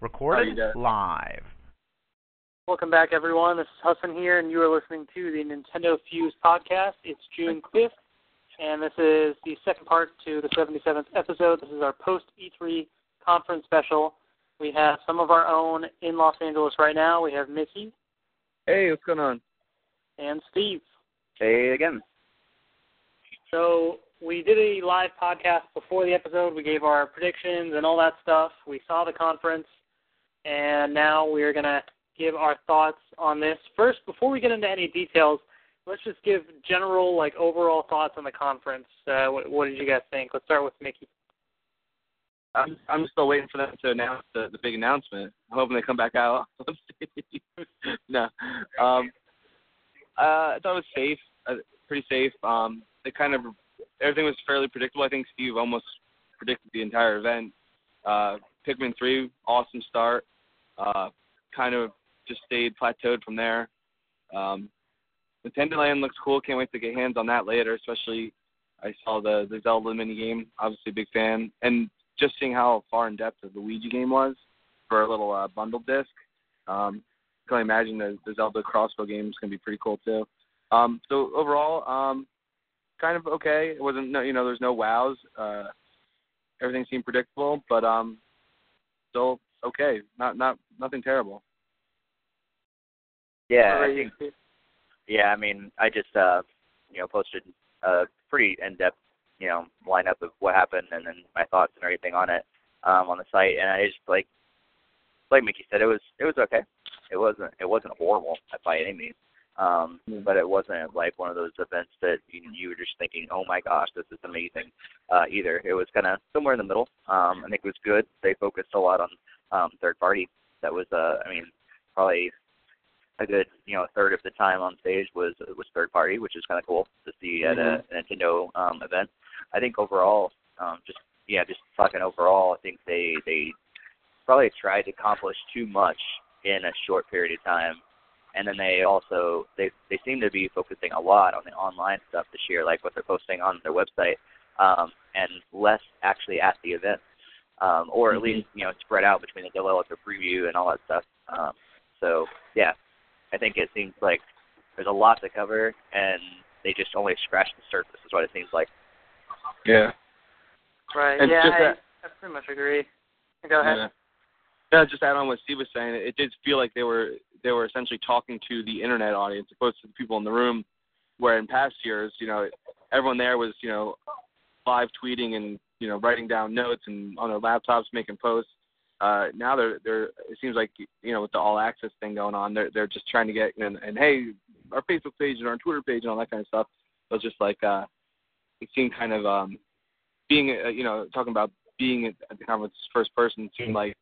Recorded live. Welcome back, everyone. This is Husson here, and you are listening to the Nintendo Fuse podcast. It's June 5th, and this is the second part to the 77th episode. This is our post-E3 conference special. We have some of our own in Los Angeles right now. We have Mickey. Hey, what's going on? And Steve. Hey again. So we did a live podcast before the episode. We gave our predictions and all that stuff. We saw the conference, and now we're going to give our thoughts on this. First, before we get into any details, let's just give general, like, overall thoughts on the conference. What did you guys think? Let's start with Mickey. I'm still waiting for them to announce the big announcement. I'm hoping they come back out on stage. No. I thought it was safe, pretty safe. Everything was fairly predictable. I think Steve almost predicted the entire event. Pikmin 3, awesome start. Kind of just stayed plateaued from there. Nintendo Land looks cool. Can't wait to get hands on that later, especially I saw the Zelda minigame. Obviously a big fan. And just seeing how far in depth the Luigi game was for a little bundle disc. I can only imagine the Zelda crossbow game is going to be pretty cool too. So overall, kind of okay. It wasn't, there's no wows. Everything seemed predictable, but still okay. Nothing terrible. Yeah, I just posted a pretty in-depth lineup of what happened and then my thoughts and everything on it on the site, and I just like Mickey said, it was okay. It wasn't horrible by any means, but it wasn't like one of those events that you were just thinking, oh my gosh, this is amazing either. It was kind of somewhere in the middle. I think it was good. They focused a lot on third party. That was probably a good third of the time on stage was third party, which is kind of cool to see at a Nintendo event. I think overall, I think they probably tried to accomplish too much in a short period of time, and then they seem to be focusing a lot on the online stuff this year, like what they're posting on their website, and less actually at the event, or at least spread out between the developers, the preview, and all that stuff. So yeah, I think it seems like there's a lot to cover, and they just only scratched the surface, is what it seems like. Yeah. Right. And I pretty much agree. Go ahead. Yeah. No, just add on what Steve was saying. It did feel like they were essentially talking to the internet audience, opposed to the people in the room. Where in past years, everyone there was live tweeting and writing down notes and on their laptops making posts. Now they're it seems like with the all access thing going on, they're just trying to get and hey, our Facebook page and our Twitter page and all that kind of stuff. It was just like it seemed kind of being talking about being at the conference first person seemed like.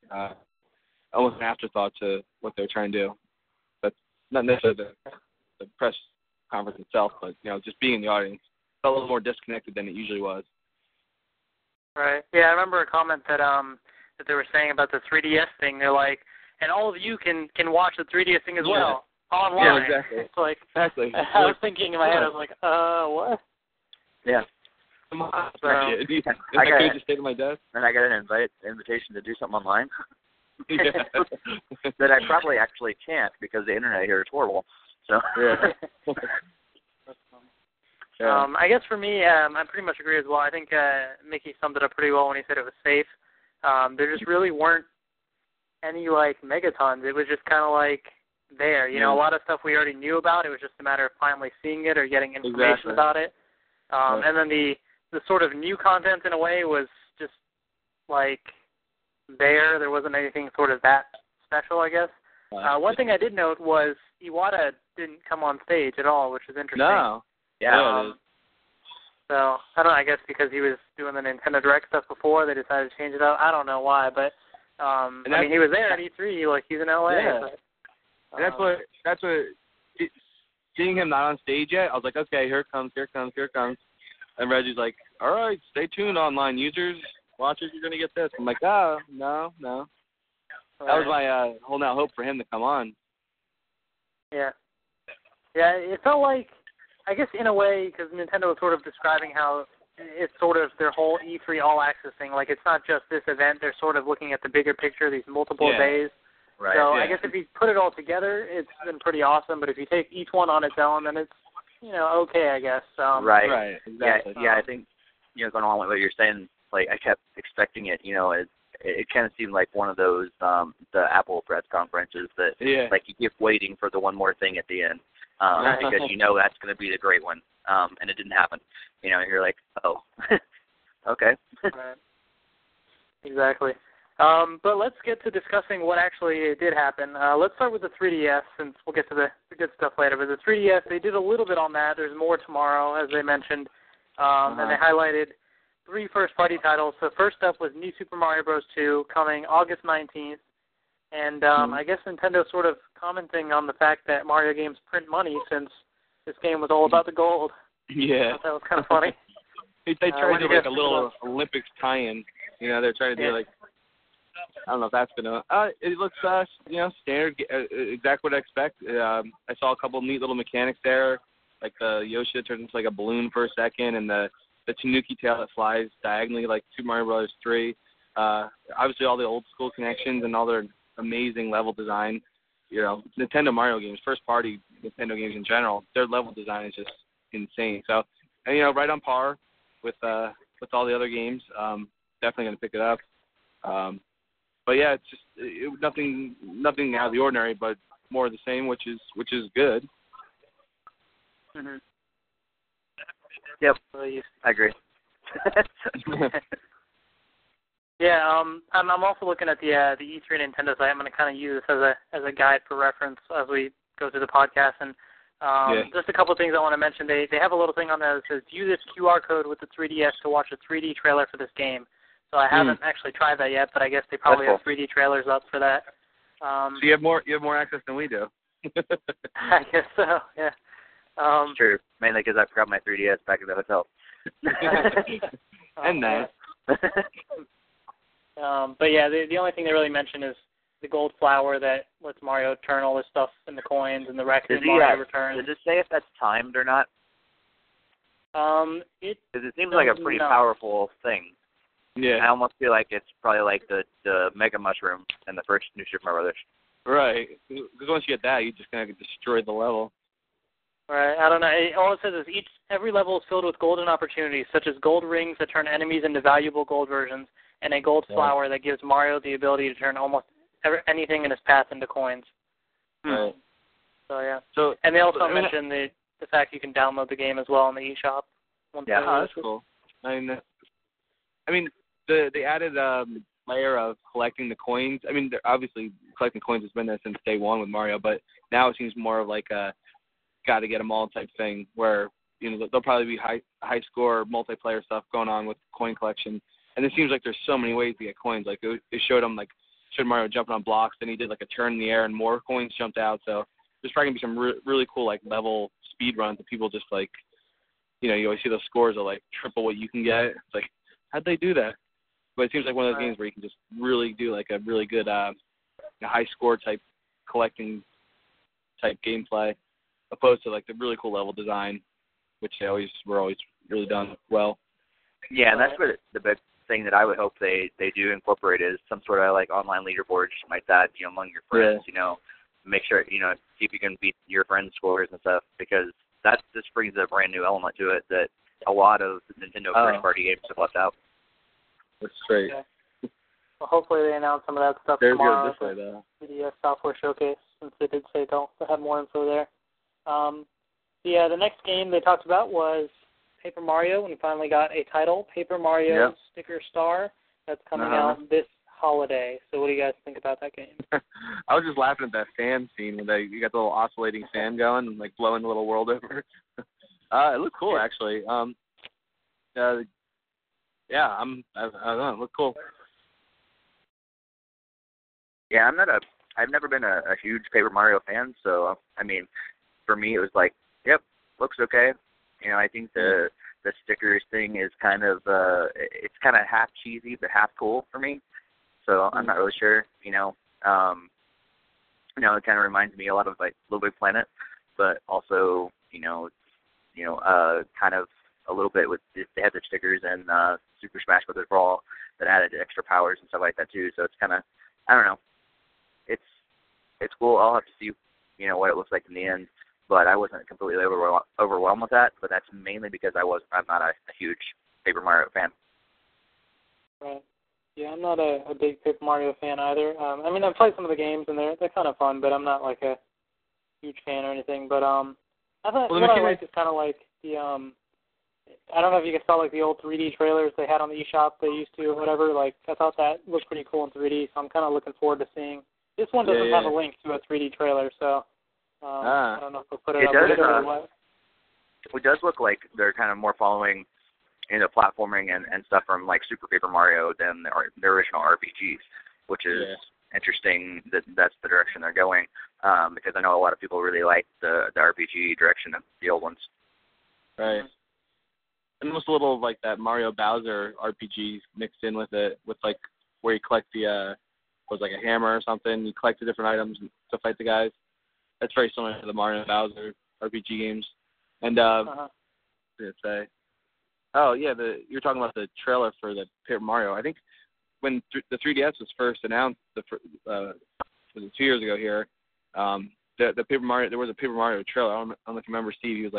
Almost an afterthought to what they're trying to do. That's not necessarily the press conference itself, but just being in the audience felt a little more disconnected than it usually was. Right. Yeah, I remember a comment that they were saying about the 3DS thing. They're like, and all of you can watch the 3DS thing as well online. Yeah, exactly. It's like, exactly. I was thinking in my head, I was like, what? Yeah. So, I could just stay to my desk. And I got an invitation to do something online. That I probably actually can't because the internet here is horrible. So, I guess for me, I pretty much agree as well. I think Mickey summed it up pretty well when he said it was safe. There just really weren't any megatons. It was just kind of there. A lot of stuff we already knew about. It was just a matter of finally seeing it or getting information about it. And then the sort of new content in a way was just There wasn't anything sort of that special, I guess. One thing I did note was Iwata didn't come on stage at all, which is interesting. No. Yeah. So, I don't know, I guess because he was doing the Nintendo Direct stuff before, they decided to change it up. I don't know why, but, he was there at E3. He's in L.A. Yeah. But, and that's what seeing him not on stage yet, I was like, okay, here it comes. And Reggie's like, all right, stay tuned, online users. Watchers, you're going to get this. I'm like, oh, no. That was my holding out hope for him to come on. Yeah. Yeah, it felt like, I guess in a way, because Nintendo was sort of describing how it's sort of their whole E3 all-access thing. Like, it's not just this event. They're sort of looking at the bigger picture, these multiple days. Right. So I guess if you put it all together, it's been pretty awesome. But if you take each one on its own, then it's, you know, okay, I guess. Right. Exactly. Yeah, I think, you know, going along with what you're saying, like, I kept expecting it, you know, it kind of seemed like one of those, the Apple press conferences that, like, you keep waiting for the one more thing at the end. Because you know that's going to be the great one. And it didn't happen. You know, you're like, oh, okay. Right. Exactly. But let's get to discussing what actually did happen. Let's start with the 3DS, since we'll get to the good stuff later. But the 3DS, they did a little bit on that. There's more tomorrow, as they mentioned. And they highlighted 3 first-party titles. So first up was New Super Mario Bros. 2, coming August 19th. And I guess Nintendo sort of commenting on the fact that Mario games print money, since this game was all about the gold. Yeah. That was kind of funny. They tried to do like a little Olympics tie-in. You know, they're trying to do like, I don't know if that's gonna. It looks, you know, standard, exactly what I expect. I saw a couple of neat little mechanics there, like the Yoshi turns into like a balloon for a second, and the Tanuki tail that flies diagonally like Super Mario Bros. 3. Obviously, all the old school connections and all their amazing level design. You know, Nintendo Mario games, first party Nintendo games in general, their level design is just insane. So, and, you know, right on par with all the other games. Definitely going to pick it up. But yeah, it's just nothing out of the ordinary, but more of the same, which is good. Mm-hmm. Yep, I agree. Yeah, I'm also looking at the E3 Nintendo site. I'm going to kind of use this as a guide for reference as we go through the podcast. And just a couple of things I want to mention. They have a little thing on there that says, view this QR code with the 3DS to watch a 3D trailer for this game. So I haven't actually tried that yet, but I guess they probably have 3D trailers up for that. So you have more access than we do. I guess so, yeah. It's true, mainly because I forgot my 3DS back at the hotel. And that. But yeah, the only thing they really mention is the gold flower that lets Mario turn all this stuff in the coins and the record Mario returns. Does it say if that's timed or not? Because it seems like a pretty powerful thing. Yeah, I almost feel like it's probably like the Mega Mushroom and the first New Super Mario Bros. Right, because once you get that, you're just going to destroy the level. Right, I don't know. All it says is every level is filled with golden opportunities, such as gold rings that turn enemies into valuable gold versions, and a gold flower that gives Mario the ability to turn almost anything in his path into coins. Right. So, yeah. So, and they also mentioned the fact you can download the game as well on the eShop. That's cool. I mean the added layer of collecting the coins. I mean, obviously, collecting coins has been there since day one with Mario, but now it seems more of like a gotta get them all type thing, where, you know, there'll probably be high score multiplayer stuff going on with coin collection. And it seems like there's so many ways to get coins. Like it showed him, like, showed Mario jumping on blocks, then he did like a turn in the air and more coins jumped out. So there's probably gonna be some really cool like level speed runs that people just like, you know, you always see those scores are like triple what you can get. It's like, how'd they do that? But it seems like one of those games where you can just really do like a really good high score type collecting type gameplay, opposed to like the really cool level design, which were always really done well. Yeah, and that's what the big thing that I would hope they do incorporate is some sort of like online leaderboard like that, you know, among your friends, you know, make sure, you know, see if you can beat your friends' scores and stuff, because that just brings a brand new element to it that a lot of Nintendo first-party games have left out. That's great. Okay. Well, hopefully they announce some of that stuff tomorrow at the software showcase, since they did say they'll have more info there. Yeah, the next game they talked about was Paper Mario, and we finally got a title, Paper Mario Sticker Star, that's coming out this holiday. So what do you guys think about that game? I was just laughing at that sand scene when you got the little oscillating sand going and like blowing the little world over. It looked cool, actually. I don't know, it looked cool. Yeah, I've never been a huge Paper Mario fan, so, I mean, for me it was like, yep, looks okay. You know, I think the stickers thing is kind of, it's kind of half cheesy but half cool for me, so I'm not really sure, you know. You know, it kind of reminds me a lot of, like, Little Big Planet, but also, you know, kind of a little bit with they had the stickers and Super Smash Bros. Brawl that added extra powers and stuff like that too. So it's kind of, I don't know, it's cool. I'll have to see, you know, what it looks like in the end. But I wasn't completely overwhelmed with that. But that's mainly because I'm not a huge Paper Mario fan. Right. Yeah, I'm not a big Paper Mario fan either. I mean, I've played some of the games, and they're kind of fun, but I'm not, like, a huge fan or anything. But I thought what I liked is kind of like the I don't know if you guys saw, like, the old 3D trailers they had on the eShop they used to or whatever. Like, I thought that looked pretty cool in 3D, so I'm kind of looking forward to seeing. This one doesn't have a link to a 3D trailer, so I don't know if they'll put it up. It does look like they're kind of more following – you know, platforming and stuff from, like, Super Paper Mario than the original RPGs, which is interesting that that's the direction they're going, because I know a lot of people really like the RPG direction of the old ones. Right. And almost a little of, like, that Mario Bowser RPG mixed in with it, with, like, where you collect the, a hammer or something, you collect the different items to fight the guys. That's very similar to the Mario Bowser RPG games. And, oh, yeah, you're talking about the trailer for the Paper Mario. I think when the 3DS was first announced 2 years ago here, the Paper Mario, there was a Paper Mario trailer. I don't know if you remember, Steve.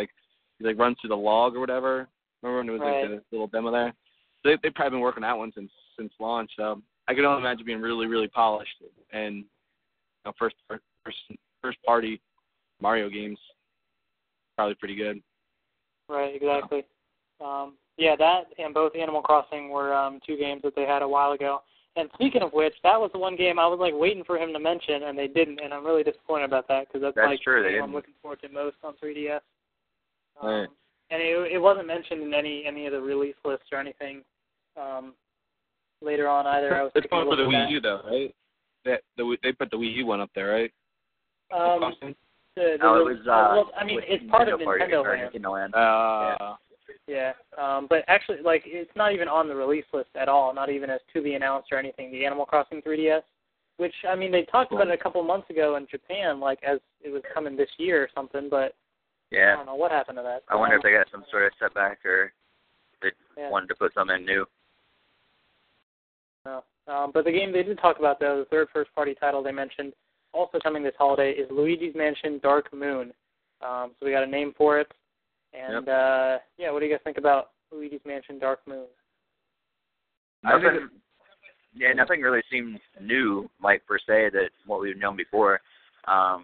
He runs through the log or whatever. Remember when it was like the little demo there? So they've probably been working on that one since launch. So I can only imagine being really, really polished and, you know, first party Mario games, probably pretty good. Right, exactly. So, that and both Animal Crossing were two games that they had a while ago. And speaking of which, that was the one game I was, like, waiting for him to mention, and they didn't, and I'm really disappointed about that because that's the game I'm looking forward to most on 3DS. Right. And it wasn't mentioned in any of the release lists or anything later on either. I was it's going for the Wii U, though, right? They put the Wii U one up there, right? It's part of Nintendo Land. Yeah, but actually, like, it's not even on the release list at all, not even as to be announced or anything, the Animal Crossing 3DS, which, I mean, they talked about it a couple months ago in Japan, like, as it was coming this year or something, but I don't know what happened to that. I wonder if they got some sort of setback or they wanted to put something new. No. But the game they did talk about, though, the third first-party title they mentioned, also coming this holiday, is Luigi's Mansion Dark Moon. So we got a name for it. And, what do you guys think about Luigi's Mansion Dark Moon? Nothing really seemed new, like, per se, that what we've known before. I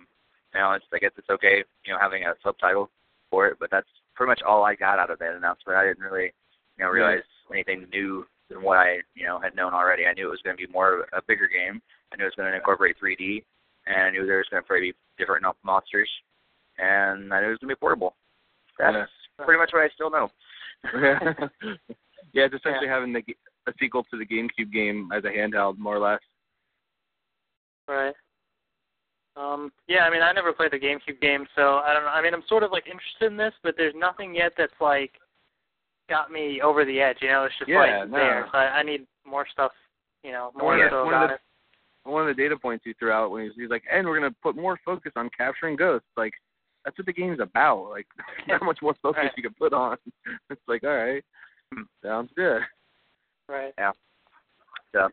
guess it's okay, you know, having a subtitle for it, but that's pretty much all I got out of that announcement. I didn't really, you know, realize anything new than what I, you know, had known already. I knew it was going to be more of a bigger game. I knew it was going to incorporate 3D, and I knew there was going to probably be different monsters, and I knew it was going to be portable. That's pretty much what I still know. It's essentially having a sequel to the GameCube game as a handheld, more or less. Right. I mean, I never played the GameCube game, so I don't know. I mean, I'm sort of, like, interested in this, but there's nothing yet that's, like, got me over the edge, you know? It's just, there. So I need more stuff, you know, more info about it. One of the data points he threw out when he's like, and we're going to put more focus on capturing ghosts, like, that's what the game's about. Like, not much more focus you can put on. It's like, all right, sounds good. Right. Yeah. So,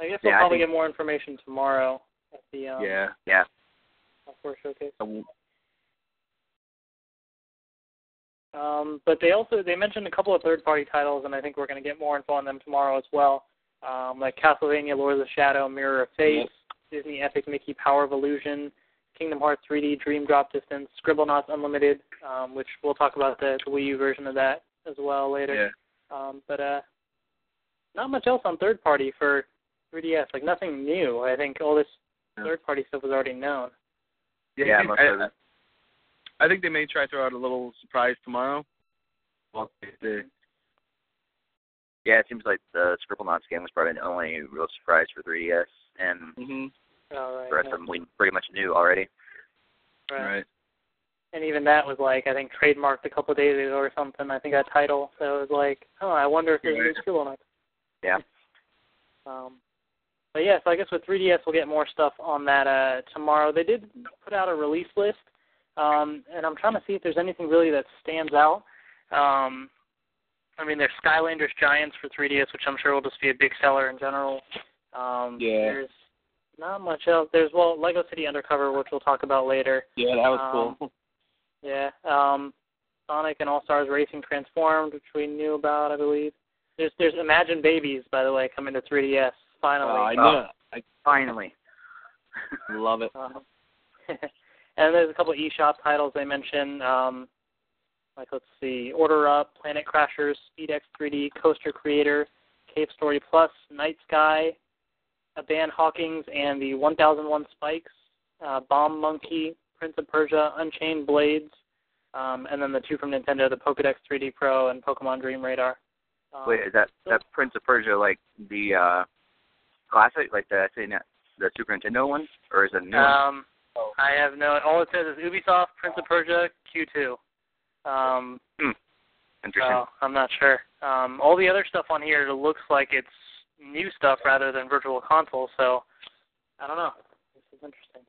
I guess we'll probably get more information tomorrow at the software showcase. But they mentioned a couple of third-party titles, and I think we're going to get more info on them tomorrow as well. Like Castlevania, Lord of the Shadow, Mirror of Fate, Disney Epic Mickey, Power of Illusion, Kingdom Hearts 3D, Dream Drop Distance, Scribblenauts Unlimited, which we'll talk about the Wii U version of that as well later. Yeah. But not much else on third party for 3DS, like nothing new. I think all this third party stuff was already known. I think they may try to throw out a little surprise tomorrow. Well, it seems like the Scribblenauts game was probably the only real surprise for 3DS, and the rest of them we pretty much knew already. Right. And even that was, like, I think trademarked a couple of days ago or something. I think that title. So it was like, I wonder if there's a new on it. Yeah. So I guess with 3DS we'll get more stuff on that tomorrow. They did put out a release list, and I'm trying to see if there's anything really that stands out. I mean, there's Skylanders Giants for 3DS, which I'm sure will just be a big seller in general. Yeah. There's not much else. There's, well, Lego City Undercover, which we'll talk about later. Yeah, that was cool. Yeah. Sonic and All-Stars Racing Transformed, which we knew about, I believe. There's Imagine Babies, by the way, coming to 3DS, finally. Oh, I know. Finally. Love it. And there's a couple eShop titles they mentioned. Like, let's see, Order Up, Planet Crashers, SpeedX 3D, Coaster Creator, Cave Story Plus, Night Sky, Aban Hawkins, and the 1001 Spikes, Bomb Monkey, Prince of Persia, Unchained Blades, and then the two from Nintendo, the Pokedex 3D Pro and Pokemon Dream Radar. Wait, is that Prince of Persia like the classic, like the Super Nintendo one, or is it new? I have no. All it says is Ubisoft, Prince of Persia, Q2. Interesting. I'm not sure. All the other stuff on here looks like it's new stuff rather than Virtual Console, so I don't know. This is interesting.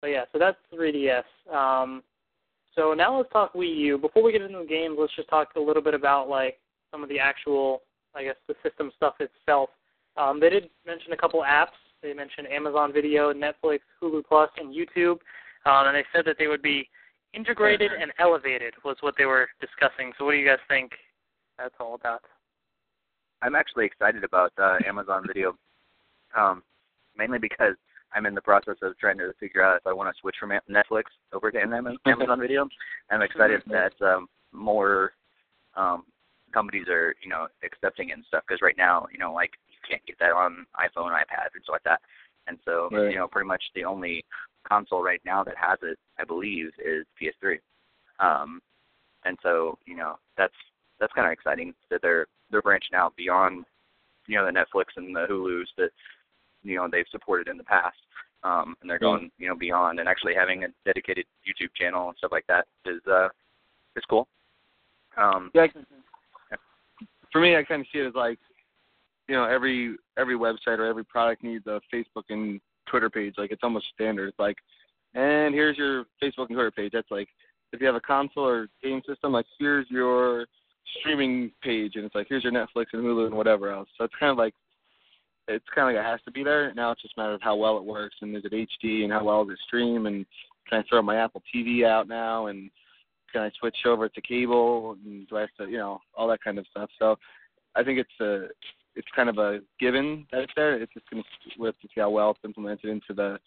But yeah, so that's 3DS. So now let's talk Wii U. Before we get into the games, let's just talk a little bit about like some of the actual, I guess, the system stuff itself. They did mention a couple apps. They mentioned Amazon Video, Netflix, Hulu Plus, and YouTube, and they said that they would be integrated and elevated was what they were discussing. So what do you guys think that's all about? I'm actually excited about Amazon Video, mainly because I'm in the process of trying to figure out if I want to switch from Netflix over to Amazon Video. I'm excited that more companies are, you know, accepting it and stuff, because right now, you know, like you can't get that on iPhone, iPad, and stuff like that. And so, you know, pretty much the only console right now that has it, I believe, is PS3. And so, you know, that's kind of exciting that they're branching out beyond, you know, the Netflix and the Hulus that, you know, they've supported in the past. And they're going, you know, beyond, and actually having a dedicated YouTube channel and stuff like that is cool. For me, I kind of see it as like, you know, every website or every product needs a Facebook and Twitter page. Like, it's almost standard. It's like, and here's your Facebook and Twitter page. That's like, if you have a console or game system, like, here's your streaming page, and it's like, here's your Netflix and Hulu and whatever else. So it's kind of like it has to be there. Now it's just a matter of how well it works, and is it HD, and how well does it stream, and can I throw my Apple TV out now, and can I switch over to cable, and do I have to, you know, all that kind of stuff. So I think it's kind of a given that it's there. It's just going to have to see how well it's implemented into the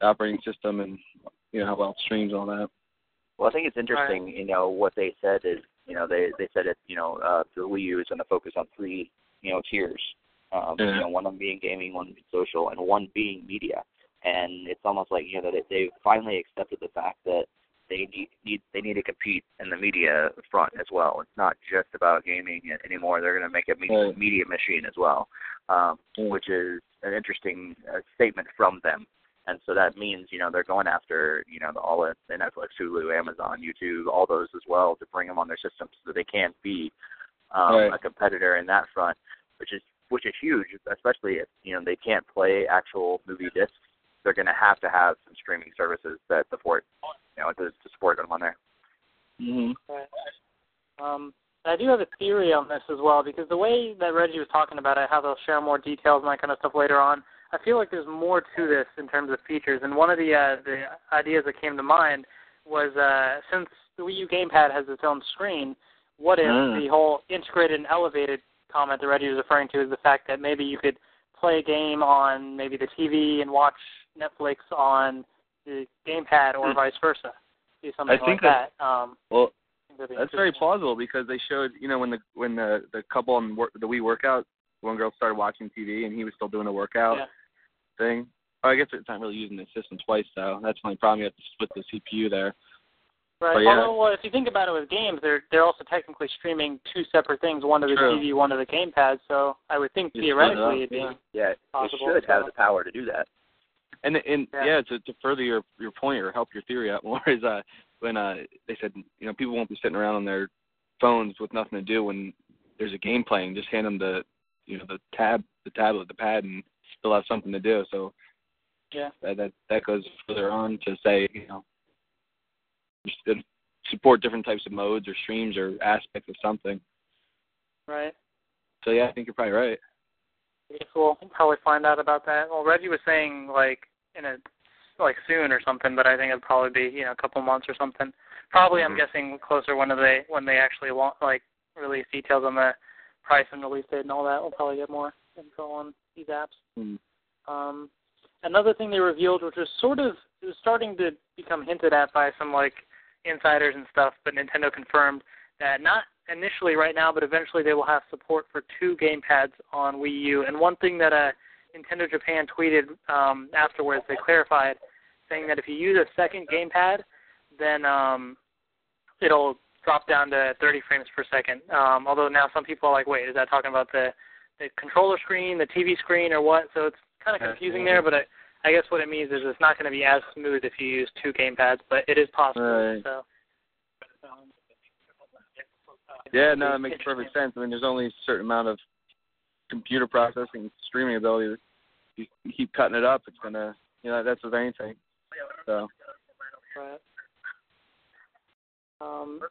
operating system and, you know, how well it streams and all that. Well, I think it's interesting, you know, what they said is, you know, they said it, you know, the Wii U is going to focus on three, you know, tiers. You know, one of them being gaming, one being social, and one being media. And it's almost like, you know, that they've finally accepted the fact that they need to compete in the media front as well. It's not just about gaming anymore. They're going to make a media machine as well, which is an interesting statement from them. And so that means, you know, they're going after, you know, all the Netflix, Hulu, Amazon, YouTube, all those as well, to bring them on their systems so they can be a competitor in that front, which is huge, especially if, you know, they can't play actual movie discs. They're going to have some streaming services that support, you know, to support them on there. I do have a theory on this as well, because the way that Reggie was talking about it, how they'll share more details and that kind of stuff later on, I feel like there's more to this in terms of features. And one of the ideas that came to mind was since the Wii U gamepad has its own screen, what if the whole integrated and elevated comment that Reggie was referring to is the fact that maybe you could play a game on maybe the TV and watch Netflix on the gamepad, or vice versa. Do something like that. Well, that's very plausible, because they showed, you know, when the couple on the Wii workout, one girl started watching TV and he was still doing a workout thing. Well, I guess it's not really using the system twice, though. That's the only problem. You have to split the CPU there. Right. Well, if you think about it with games, they're also technically streaming two separate things, one to the TV, one to the gamepad. So I would think theoretically it'd be possible. It should have the power to do that. And to further your point or help your theory out more is when they said, you know, people won't be sitting around on their phones with nothing to do when there's a game playing. Just hand them the tablet, the pad, and they'll have something to do. So that goes further on to say, you know, support different types of modes or streams or aspects of something. Right. So, yeah, I think you're probably right. Pretty cool. We'll probably find out about that. Well, Reggie was saying, like, soon or something, but I think it'll probably be, a couple months or something. Probably, I'm guessing, closer when they actually want, release details on the price and release date and all that. We'll probably get more info on these apps. Mm-hmm. Another thing they revealed, which was it was starting to become hinted at by some, insiders and stuff, but Nintendo confirmed that not initially right now, but eventually they will have support for two gamepads on Wii U. And one thing that Nintendo Japan tweeted afterwards, they clarified, saying that if you use a second gamepad, then it'll drop down to 30 frames per second. Although now some people are like, wait, is that talking about the controller screen, the TV screen, or what? So it's kind of confusing there, but I guess what it means is it's not going to be as smooth if you use two gamepads, but it is possible. Right. So. Yeah, no, it makes perfect sense. I mean, there's only a certain amount of computer processing, streaming ability. You keep cutting it up, it's going to, that's with anything. So. Right.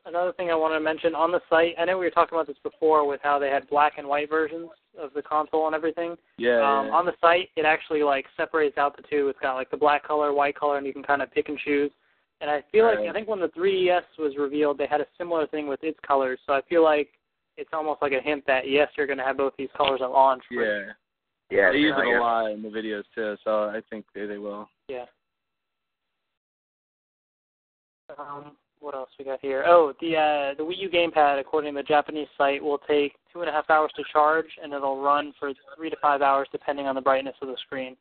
Another thing I want to mention on the site, I know we were talking about this before with how they had black and white versions of the console and everything. Yeah. On the site, it actually, separates out the two. It's got, the black color, white color, and you can kind of pick and choose. And I feel I think when the 3DS was revealed, they had a similar thing with its colors. So I feel like it's almost like a hint that, yes, you're going to have both these colors at launch. Yeah, they use it a lot in the videos, too, so I think they will. Yeah. What else we got here? Oh, the Wii U gamepad, according to the Japanese site, will take 2.5 hours to charge, and it'll run for 3 to 5 hours depending on the brightness of the screen.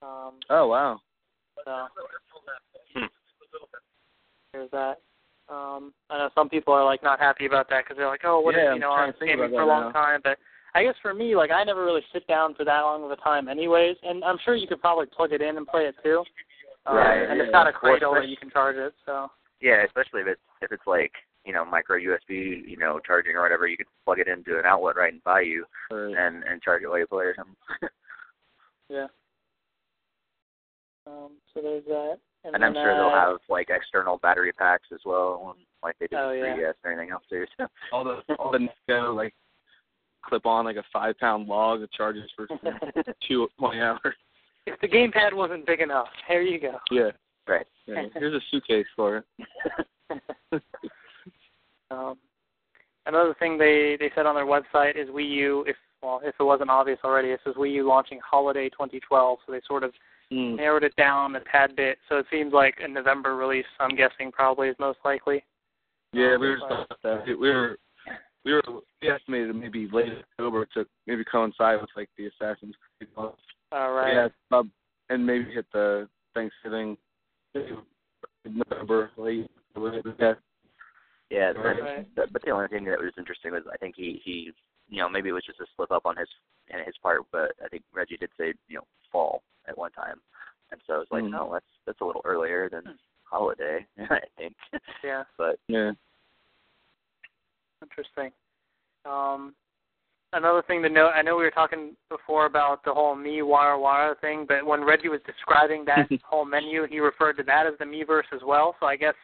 Oh, wow. So, there's that. I know some people are, not happy about that because they're like, oh, what if, I'm gaming for a long time. But I guess for me, I never really sit down for that long of a time anyways, and I'm sure you could probably plug it in and play it, too. Right. And it's not a cradle where you can charge it, so... Yeah, especially if it's micro USB, charging or whatever, you could plug it into an outlet right by you and charge it while you play or something. Yeah. So there's that. And I'm sure they'll have external battery packs as well, like they do with 3DS and everything else too. So. All the Nintendo clip on a 5-pound log that charges for 20 hours. If the gamepad wasn't big enough, here you go. Yeah. Right. Yeah, here's a suitcase for it. Another thing they said on their website is Wii U, if it wasn't obvious already, it says Wii U launching holiday 2012. So they sort of narrowed it down a tad bit. So it seems like a November release, I'm guessing, probably is most likely. Yeah, we were just talking about that. We estimated maybe late October to maybe coincide with the Assassin's Creed. All right. Yeah, and maybe hit the Thanksgiving. November, late. Yeah, but the only thing that was interesting was I think he maybe it was just a slip up on his part, but I think Reggie did say fall at one time, and so I was like, no, that's a little earlier than holiday, I think. Yeah. But yeah. Interesting. Another thing to note, I know we were talking before about the whole Miiwara thing, but when Reggie was describing that whole menu, he referred to that as the Miiverse as well. So I guess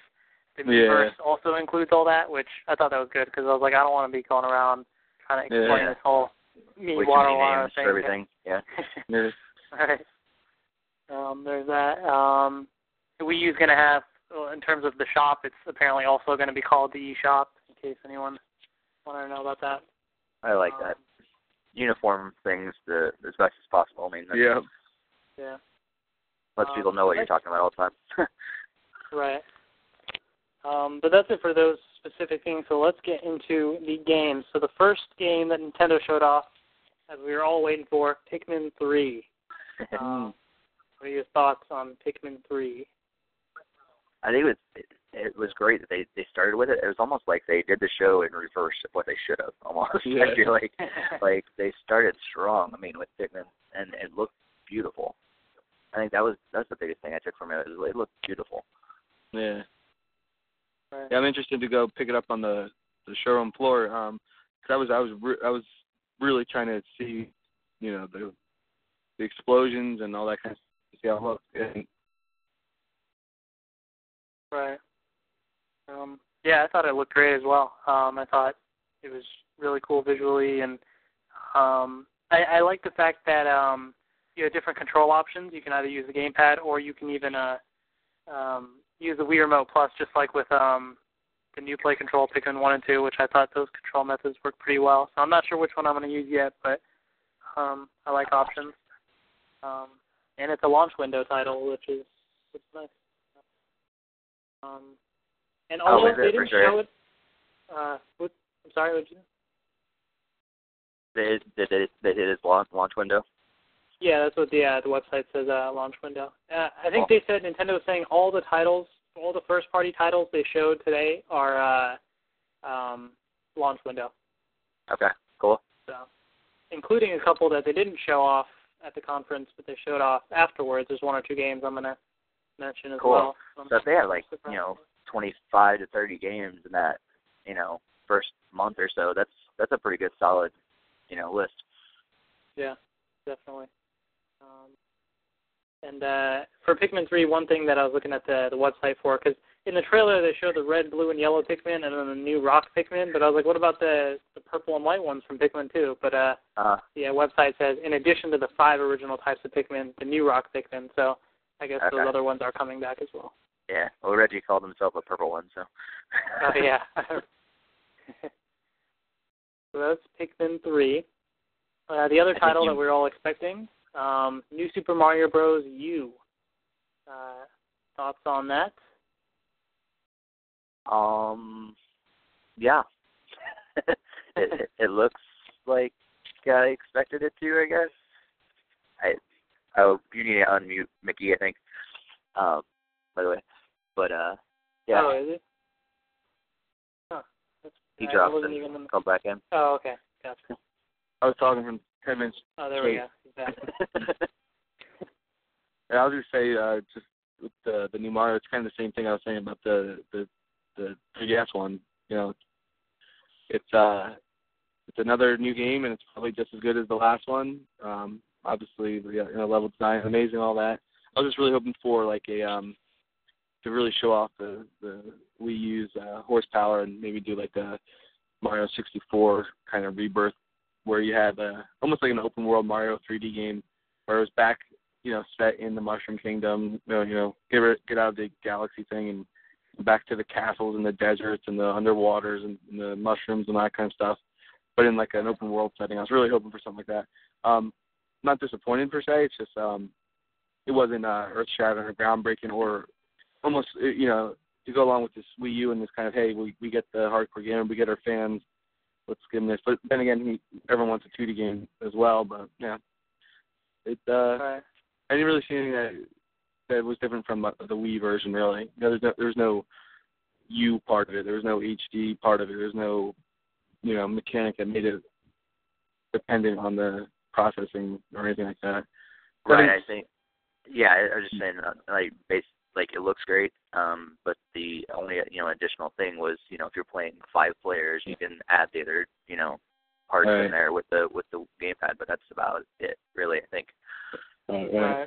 the Miiverse also includes all that, which I thought that was good because I was like, I don't want to be going around trying to explain this whole Miiwara thing. Everything. Yeah. All right. There's that. Wii U's going to have, in terms of the shop, it's apparently also going to be called the eShop, in case anyone wanted to know about that. I like that. Uniform things as much as possible. I mean, yeah. Lets people know what you're talking about all the time. Right. But that's it for those specific things. So let's get into the games. So the first game that Nintendo showed off, as we were all waiting for, Pikmin 3. What are your thoughts on Pikmin 3? I think it was great that they started with it. It was almost like they did the show in reverse of what they should have, almost. Yeah. I feel like they started strong, with Pikmin, and it looked beautiful. I think that's the biggest thing I took from it. It looked beautiful. Yeah. Right. Yeah, I'm interested to go pick it up on the showroom floor, because I was really trying to see, the explosions and all that kind of stuff, to see how it looked. Right. Yeah, I thought it looked great as well. I thought it was really cool visually, and I like the fact that you have different control options. You can either use the gamepad or you can even use the Wii Remote Plus, just like with the new Play Control Pikmin 1 and 2, which I thought those control methods worked pretty well. So I'm not sure which one I'm going to use yet, but I like options. And it's a launch window title, which is nice. And although they didn't show it, I'm sorry, what did you do? They hit his launch window? Yeah, that's what the website says, launch window. I think they said Nintendo was saying all the titles, all the first-party titles they showed today are launch window. Okay, cool. So, including a couple that they didn't show off at the conference, but they showed off afterwards. There's one or two games I'm going to mention as well. Cool. So if they had, like, you know, 25 to 30 games in that, you know, first month or so, that's a pretty good solid, you know, list. Yeah, definitely. And for Pikmin 3, one thing that I was looking at the website for, because in the trailer they showed the red, blue, and yellow Pikmin, and then the new rock Pikmin, but I was like, what about the purple and white ones from Pikmin 2? But the website says, in addition to the 5 original types of Pikmin, the new rock Pikmin, so I guess those other ones are coming back as well. Yeah, well, Reggie called himself a purple one, so. Oh, yeah. So that's Pikmin 3. The other title that we're all expecting, New Super Mario Bros. U. Thoughts on that? Yeah. it looks like I expected it to, I guess. Oh, you need to unmute Mickey, I think, by the way. But, yeah. Oh, is it? Huh. He dropped and come back in. Oh, okay. Gotcha. I was talking from 10 minutes. Oh, there we go. Exactly. And I'll just say, just with the new Mario, it's kind of the same thing I was saying about the 3DS one. You know, it's another new game, and it's probably just as good as the last one. Obviously, the level design, amazing, all that. I was just really hoping for like a to really show off the Wii U's horsepower, and maybe do like a Mario 64 kind of rebirth, where you had almost like an open world Mario 3D game, where it was back, you know, set in the Mushroom Kingdom, you know, get out of the galaxy thing and back to the castles and the deserts and the underwaters and the mushrooms and that kind of stuff, but in like an open world setting. I was really hoping for something like that. Not disappointed per se. It's just it wasn't earth-shattering or groundbreaking, or almost, you know, to go along with this Wii U and this kind of, hey, we get the hardcore gamer, we get our fans, let's give them this. But then again, everyone wants a 2D game as well. But yeah, I didn't really see anything that was different from the Wii version. Really, you know, there was no U part of it. There was no HD part of it. There was no, you know, mechanic that made it dependent on the processing or anything like that. Right, I think. Yeah, I was just saying, it looks great, but the only, you know, additional thing was, you know, if you're playing 5 players, you can add the other, you know, parts in there with the gamepad, but that's about it, really, I think. Yeah,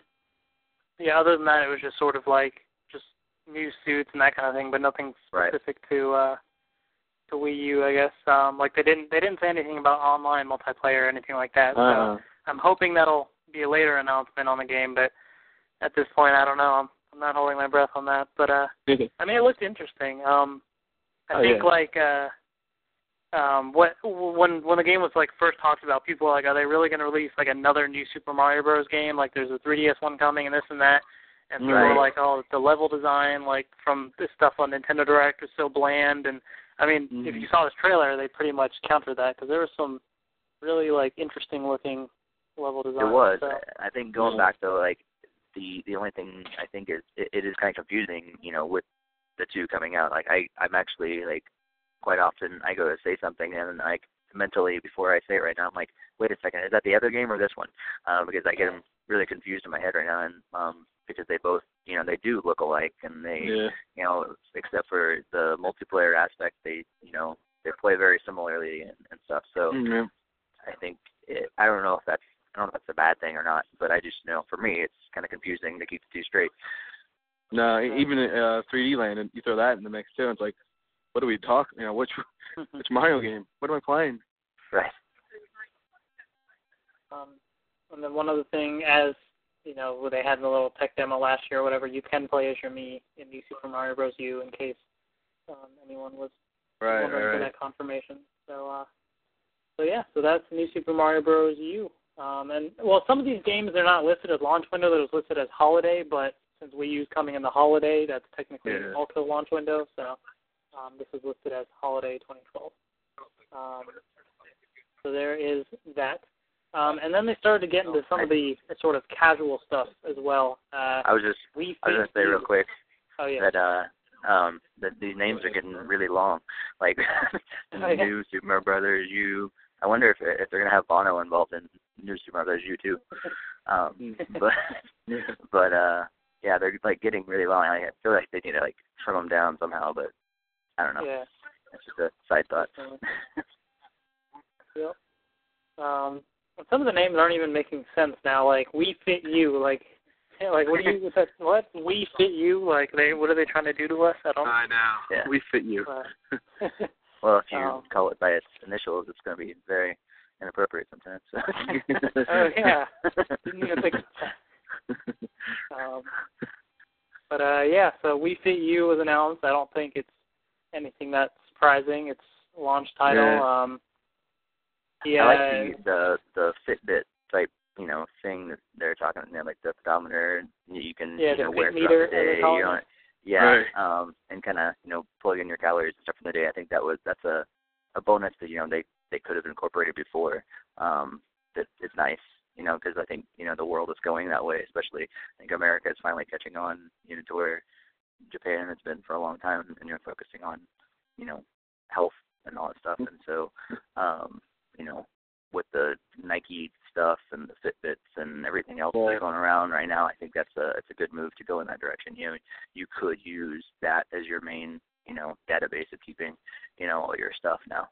other than that, it was just sort of like just new suits and that kind of thing, but nothing specific to Wii U, I guess. Like they didn't say anything about online multiplayer or anything like that. So I'm hoping that'll be a later announcement on the game, but at this point, I don't know. I'm not holding my breath on that. But I mean, it looked interesting. When the game was like first talked about, people were like, are they really going to release like another New Super Mario Bros. Game? Like there's a 3DS one coming and this and that. And people were like, oh, the level design, like from this stuff on Nintendo Direct was so bland. And I mean, if you saw this trailer, they pretty much countered that because there was some really like interesting looking level design. It was. So. I think going back though, like the only thing I think is it is kind of confusing, you know, with the two coming out. Like I'm actually like quite often I go to say something and like mentally before I say it right now I'm like, wait a second, is that the other game or this one? Because I get them really confused in my head right now, and because they both, you know, they do look alike, and they, you know, except for the multiplayer aspect, they, you know, they play very similarly and stuff. So I think I don't know if that's a bad thing or not, but I just know for me it's kind of confusing to keep the two straight. No, even 3D Land, and you throw that in the mix too, and it's like, what do we talk? You know, which Mario game? What am I playing? Right. And then one other thing, as you know, they had the little tech demo last year or whatever, you can play as your Mii in New Super Mario Bros. U in case anyone was wondering for that confirmation. So that's New Super Mario Bros. U. Some of these games, they're not listed as launch window. They're listed as holiday, but since Wii U's coming in the holiday, that's technically also launch window. So this is listed as holiday 2012. So there is that. And then they started to get into some of the sort of casual stuff as well. I was going to say real quick that that these names are getting really long. Like New Super Mario Bros. U. I wonder if they're going to have Bono involved in New Super Mario Bros. U too. But they're like getting really long. I feel like they need to like trim them down somehow, but I don't know. Yeah. That's just a side thought. Yep. Some of the names aren't even making sense now. Like Wii Fit U, like what do you that, what Wii Fit U? Like they what are they trying to do to us? I don't. I know. Yeah. Wii Fit U. Well, if you call it by its initials, it's going to be very inappropriate sometimes. So. Oh yeah. Didn't even think of that. So Wii Fit U was announced. I don't think it's anything that surprising. It's launch title. Yeah. Yeah. I like the Fitbit type, you know, thing that they're talking about, you know, like the pedometer you can wear throughout the day, you know, and kind of, you know, plug in your calories and stuff from the day. I think that's a bonus that, you know, they could have incorporated before. That is nice, you know, because I think, you know, the world is going that way, especially I think America is finally catching on, you know, to where Japan has been for a long time, and you're focusing on, you know, health and all that stuff, and so. You know, with the Nike stuff and the Fitbits and everything else that's going around right now, I think it's a good move to go in that direction. You know, you could use that as your main, you know, database of keeping, you know, all your stuff now,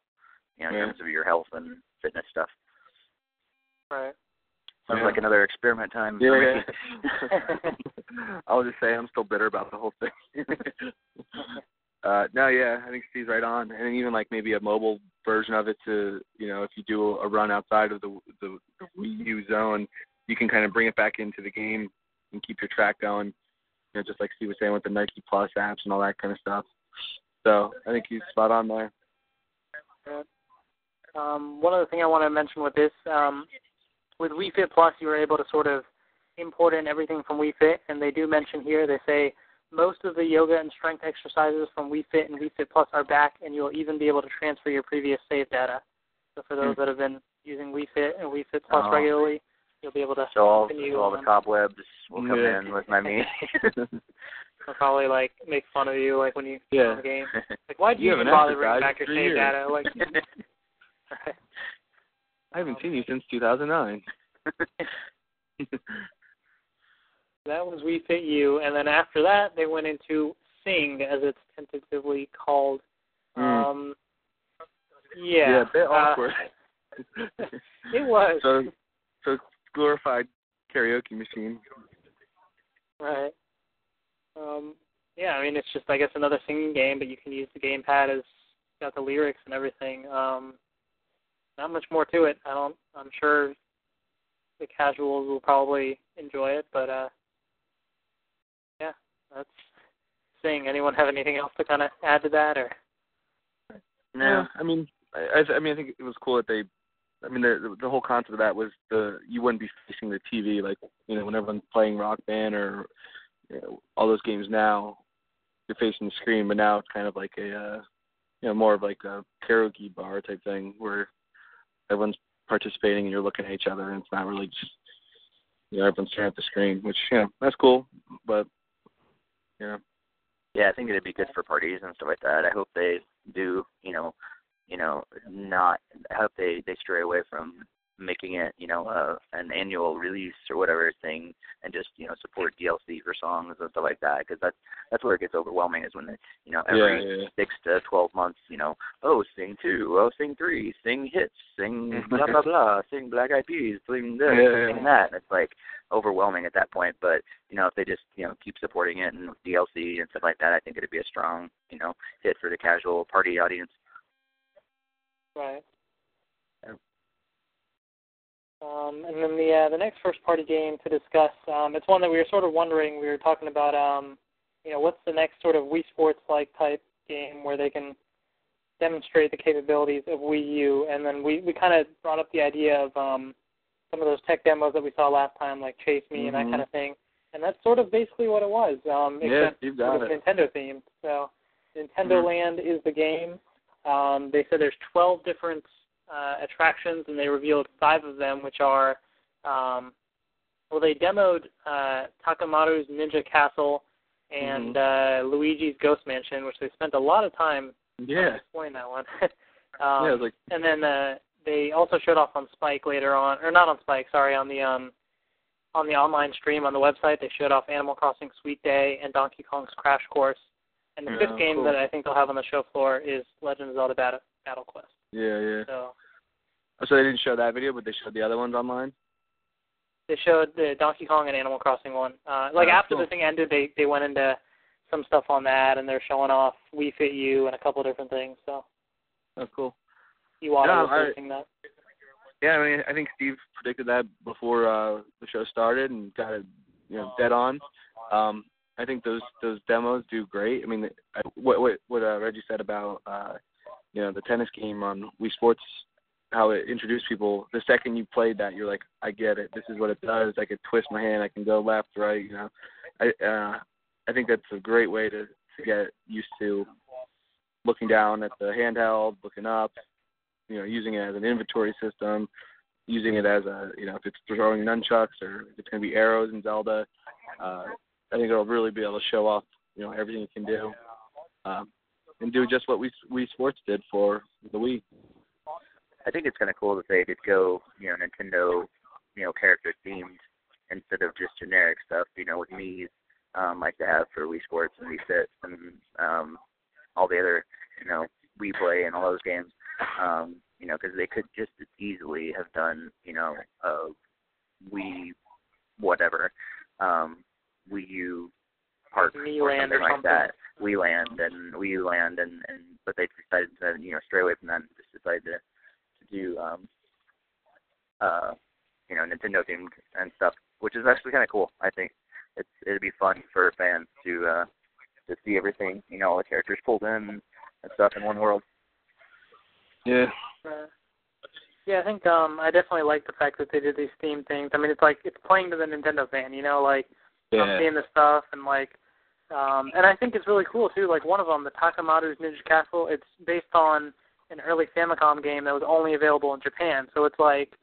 you know, in terms of your health and fitness stuff. Right. Sounds like another experiment time. Yeah. I'll just say I'm still bitter about the whole thing. I think Steve's right on. And even like maybe a mobile version of it to, you know, if you do a run outside of the Wii U zone, you can kind of bring it back into the game and keep your track going, you know, just like Steve was saying with the Nike Plus apps and all that kind of stuff. So I think he's spot on there. One other thing I want to mention with this, with Wii Fit Plus, you were able to sort of import in everything from Wii Fit, and they do mention here, they say, most of the yoga and strength exercises from Wii Fit and Wii Fit Plus are back, and you'll even be able to transfer your previous save data. So for those that have been using Wii Fit and Wii Fit Plus regularly, you'll be able to... So all the cobwebs will come in with my meat. They'll probably, like, make fun of you, like, when you play the game. Like, why do you even bother bringing back your save data? Like, I haven't seen you since 2009. That was Wii Fit U, and then after that, they went into Sing, as it's tentatively called. Yeah, a bit awkward. It was. So it's glorified karaoke machine. Right. I mean, it's just, I guess, another singing game, but you can use the gamepad. It's got the lyrics and everything. Not much more to it. I'm sure the casuals will probably enjoy it, but... That's Sing. Anyone have anything else to kind of add to that, or? No, I mean, I think it was cool that they. I mean, the whole concept of that was you wouldn't be facing the TV, like, you know, when everyone's playing Rock Band or, you know, all those games now, you're facing the screen. But now it's kind of like a, you know, more of like a karaoke bar type thing where everyone's participating and you're looking at each other, and it's not really just, you know, everyone's staring at the screen, which, you know, that's cool, but. Yeah, I think it'd be good for parties and stuff like that. I hope they do, you know, not. I hope they stray away from making it, you know, an annual release or whatever thing, and just, you know, support DLC for songs and stuff like that, because that's where it gets overwhelming, is when they, you know, every 6 to 12 months, you know, oh, Sing 2, oh, Sing 3, Sing hits, Sing blah, blah, blah, Sing Black Eyed Peas, Sing this, Sing that, and it's, like, overwhelming at that point. But, you know, if they just, you know, keep supporting it and DLC and stuff like that, I think it would be a strong, you know, hit for the casual party audience. Right. And then the next first-party game to discuss, it's one that we were sort of wondering, we were talking about, you know, what's the next sort of Wii Sports-like type game where they can demonstrate the capabilities of Wii U, and then we kind of brought up the idea of some of those tech demos that we saw last time, like Chase Me and that kind of thing, and that's sort of basically what it was, except it was Nintendo-themed. So Nintendo Land is the game. They said there's 12 different attractions, and they revealed 5 of them, which are, they demoed Takamaru's Ninja Castle and Luigi's Ghost Mansion, which they spent a lot of time explaining that one. And then they also showed off on Spike later on, or not on Spike, sorry, on the online stream on the website. They showed off Animal Crossing Sweet Day and Donkey Kong's Crash Course. And the fifth game that I think they'll have on the show floor is Legend of Zelda Battle Quest. So they didn't show that video, but they showed the other ones online? They showed the Donkey Kong and Animal Crossing one. After the thing ended, they went into some stuff on that, and they're showing off Wii Fit U and a couple of different things. So. That's cool. Iwata was facing that. Yeah, I mean, I think Steve predicted that before the show started and got it, you know, dead on. I think those demos do great. I mean, what Reggie said about you know, the tennis game on Wii Sports, how it introduced people. The second you played that, you're like, I get it. This is what it does. I can twist my hand. I can go left, right. You know, I think that's a great way to get used to looking down at the handheld, looking up. You know, using it as an inventory system, using it as a, you know, if it's throwing nunchucks or if it's going to be arrows in Zelda. I think it'll really be able to show off, you know, everything you can do, and do just what Wii Sports did for the Wii. I think it's kind of cool that they did go, you know, Nintendo, you know, character themed instead of just generic stuff, you know, with Mii's, like they have for Wii Sports and Wii Fit and all the other, you know, Wii Play and all those games, you know, because they could just as easily have done, you know, a Wii whatever, Wii U park or something like that. Wii Land, and but they decided to, you know, stray away from that and just decided to do you know, Nintendo themed and stuff, which is actually kind of cool. I think it'd be fun for fans to see everything, you know, all the characters pulled in and stuff in one world. Yeah. Yeah, I think I definitely like the fact that they did these theme things. I mean, it's like it's playing to the Nintendo fan, you know, like. I'm seeing the stuff, and like, and I think it's really cool too. Like one of them, the Takamaru's Ninja Castle. It's based on an early Famicom game that was only available in Japan. So it's like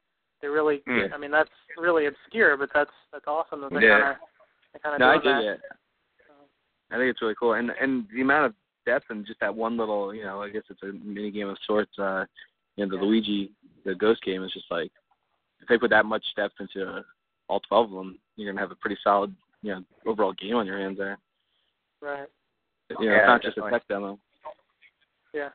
they're really. I mean, that's really obscure, but that's awesome that they kind of do that. I think it's really cool, and the amount of depth and just that one little, you know, I guess it's a mini game of sorts. You know, the Luigi, the Ghost game is just like, if they put that much depth into all 12 of them, you're gonna have a pretty solid, you know, overall game on your hands there. Right. You know, it's not just a tech demo. Yeah.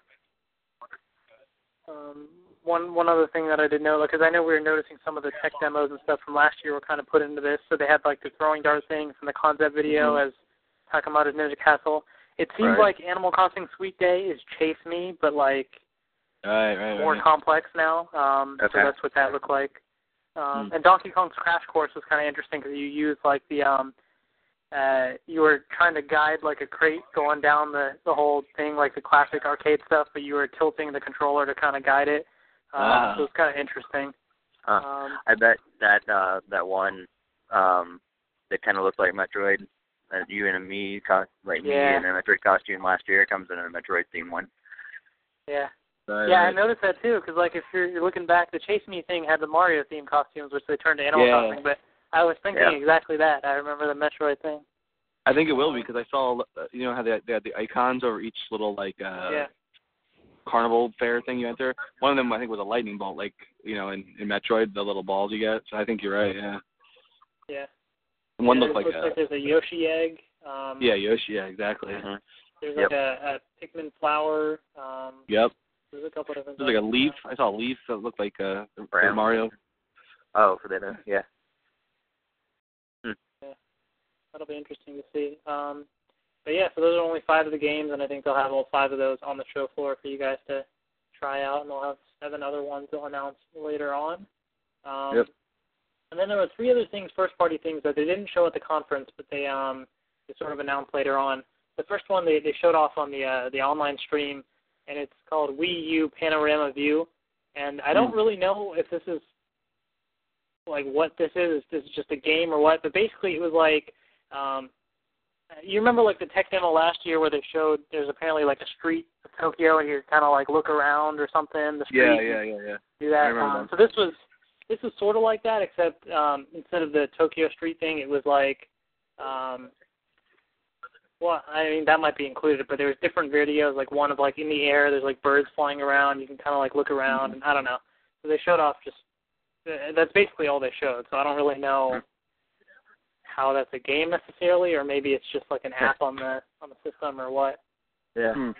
One other thing that I did know, because I know we were noticing some of the tech demos and stuff from last year were kind of put into this, so they had like the throwing dart thing from the concept video as Takamaru's Ninja Castle. It seems like Animal Crossing Sweet Day is Chase Me, but like more complex now. So that's what that looked like. And Donkey Kong's Crash Course was kind of interesting because you used like the you were trying to guide like a crate going down the whole thing, like the classic arcade stuff, but you were tilting the controller to kind of guide it. So it was kind of interesting. I bet that one that kind of looked like Metroid, you in a me in a Metroid costume last year comes in a Metroid themed one. Yeah. Yeah, I noticed that too, because like if you're looking back, the Chase Me thing had the Mario themed costumes, which they turned to Animal Crossing. But I was thinking exactly that. I remember the Metroid thing. I think it will be because I saw, you know, how they had the icons over each little like carnival fair thing you enter. One of them, I think, was a lightning bolt, like, you know, in Metroid, the little balls you get. So I think you're right, yeah. Yeah. One yeah, looks like there's a Yoshi egg. Yeah, Yoshi, yeah, exactly. Uh-huh. There's like a Pikmin flower. Yep. There's a couple different things. There's like a leaf. I saw a leaf that looked like a Mario. Oh, for that, yeah. Yeah. That'll be interesting to see. But yeah, so those are only 5 of the games, and I think they'll have all 5 of those on the show floor for you guys to try out, and they'll have 7 other ones they'll announce later on. And then there were 3 other things, first-party things, that they didn't show at the conference, but they sort of announced later on. The first one they showed off on the online stream, and it's called Wii U Panorama View. And I don't really know if this is, like, what this is. If this is just a game or what? But basically it was like... you remember, like, the tech demo last year where they showed there's apparently, like, a street of Tokyo and you kind of, like, look around or something, the street. Yeah. Do that. I remember that. So this was sort of like that, except instead of the Tokyo street thing, it was like... well, I mean, that might be included, but there was different videos, like one of, like, in the air, there's, like, birds flying around. You can kind of, like, look around, and I don't know. So they showed off just... that's basically all they showed, so I don't really know how that's a game necessarily, or maybe it's just, like, an app on the system or what. Yeah.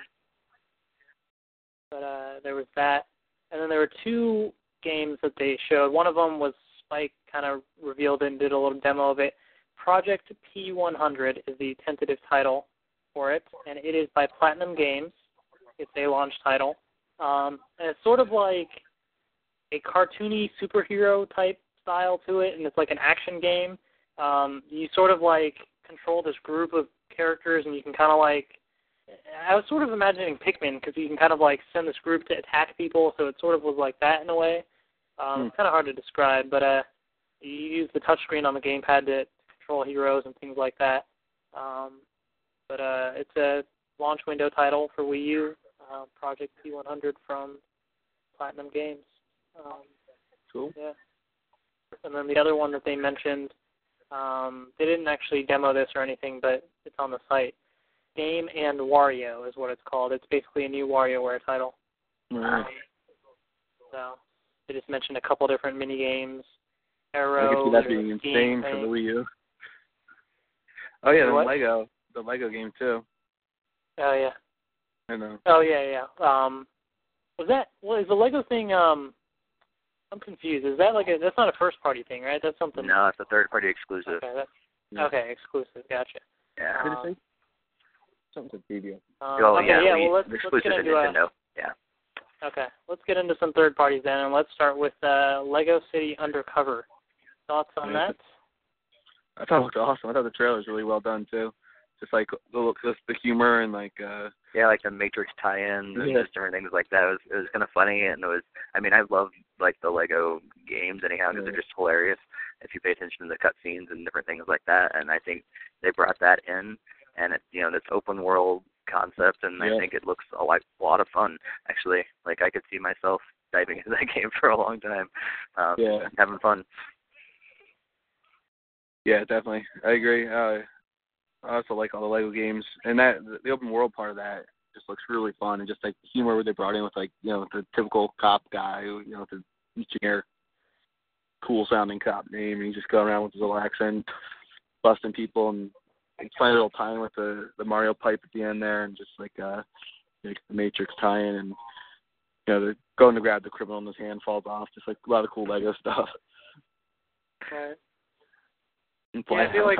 But there was that. And then there were 2 games that they showed. One of them was Spike kind of revealed and did a little demo of it. Project P-100 is the tentative title for it, and it is by Platinum Games. It's a launch title. And it's sort of like a cartoony superhero-type style to it, and it's like an action game. You sort of, like, control this group of characters, and you can kind of, like... I was sort of imagining Pikmin, because you can kind of, like, send this group to attack people, so it sort of was like that in a way. It's kind of hard to describe, but you use the touchscreen on the gamepad to control heroes and things like that. But it's a launch window title for Wii U, Project P-100 from Platinum Games. Cool. Yeah. And then the other one that they mentioned, they didn't actually demo this or anything, but it's on the site. Game and Wario is what it's called. It's basically a new WarioWare title. So they just mentioned a couple different mini games. Arrow. I could see that being insane for the Wii U. Oh yeah, the Lego game too. Oh yeah. I know. Oh yeah. Is the Lego thing? I'm confused. Is that that's not a first party thing, right? That's something. No, it's a third party exclusive. Okay, exclusive. Gotcha. Yeah. Something to preview. Let's get into Nintendo. Okay, let's get into some third parties then, and let's start with Lego City Undercover. Thoughts on that? I thought it looked awesome. I thought the trailer was really well done too. Just like the humor and like like the Matrix tie-in and different things like that. It was kind of funny, and I love like the Lego games anyhow because they're just hilarious if you pay attention to the cutscenes and different things like that. And I think they brought that in, and it's this open world concept, and I think it looks like a lot of fun. Actually, like I could see myself diving into that game for a long time, having fun. Yeah, definitely, I agree. I also like all the Lego games, and that the open world part of that just looks really fun, and just like the humor where they brought in with like the typical cop guy, with the generic cool sounding cop name, and he's just going around with his little accent, busting people and. It's playing a little tie-in with the Mario pipe at the end there, and just like the Matrix tie-in, and they're going to grab the criminal and his hand falls off. Just like a lot of cool Lego stuff. Right. I feel like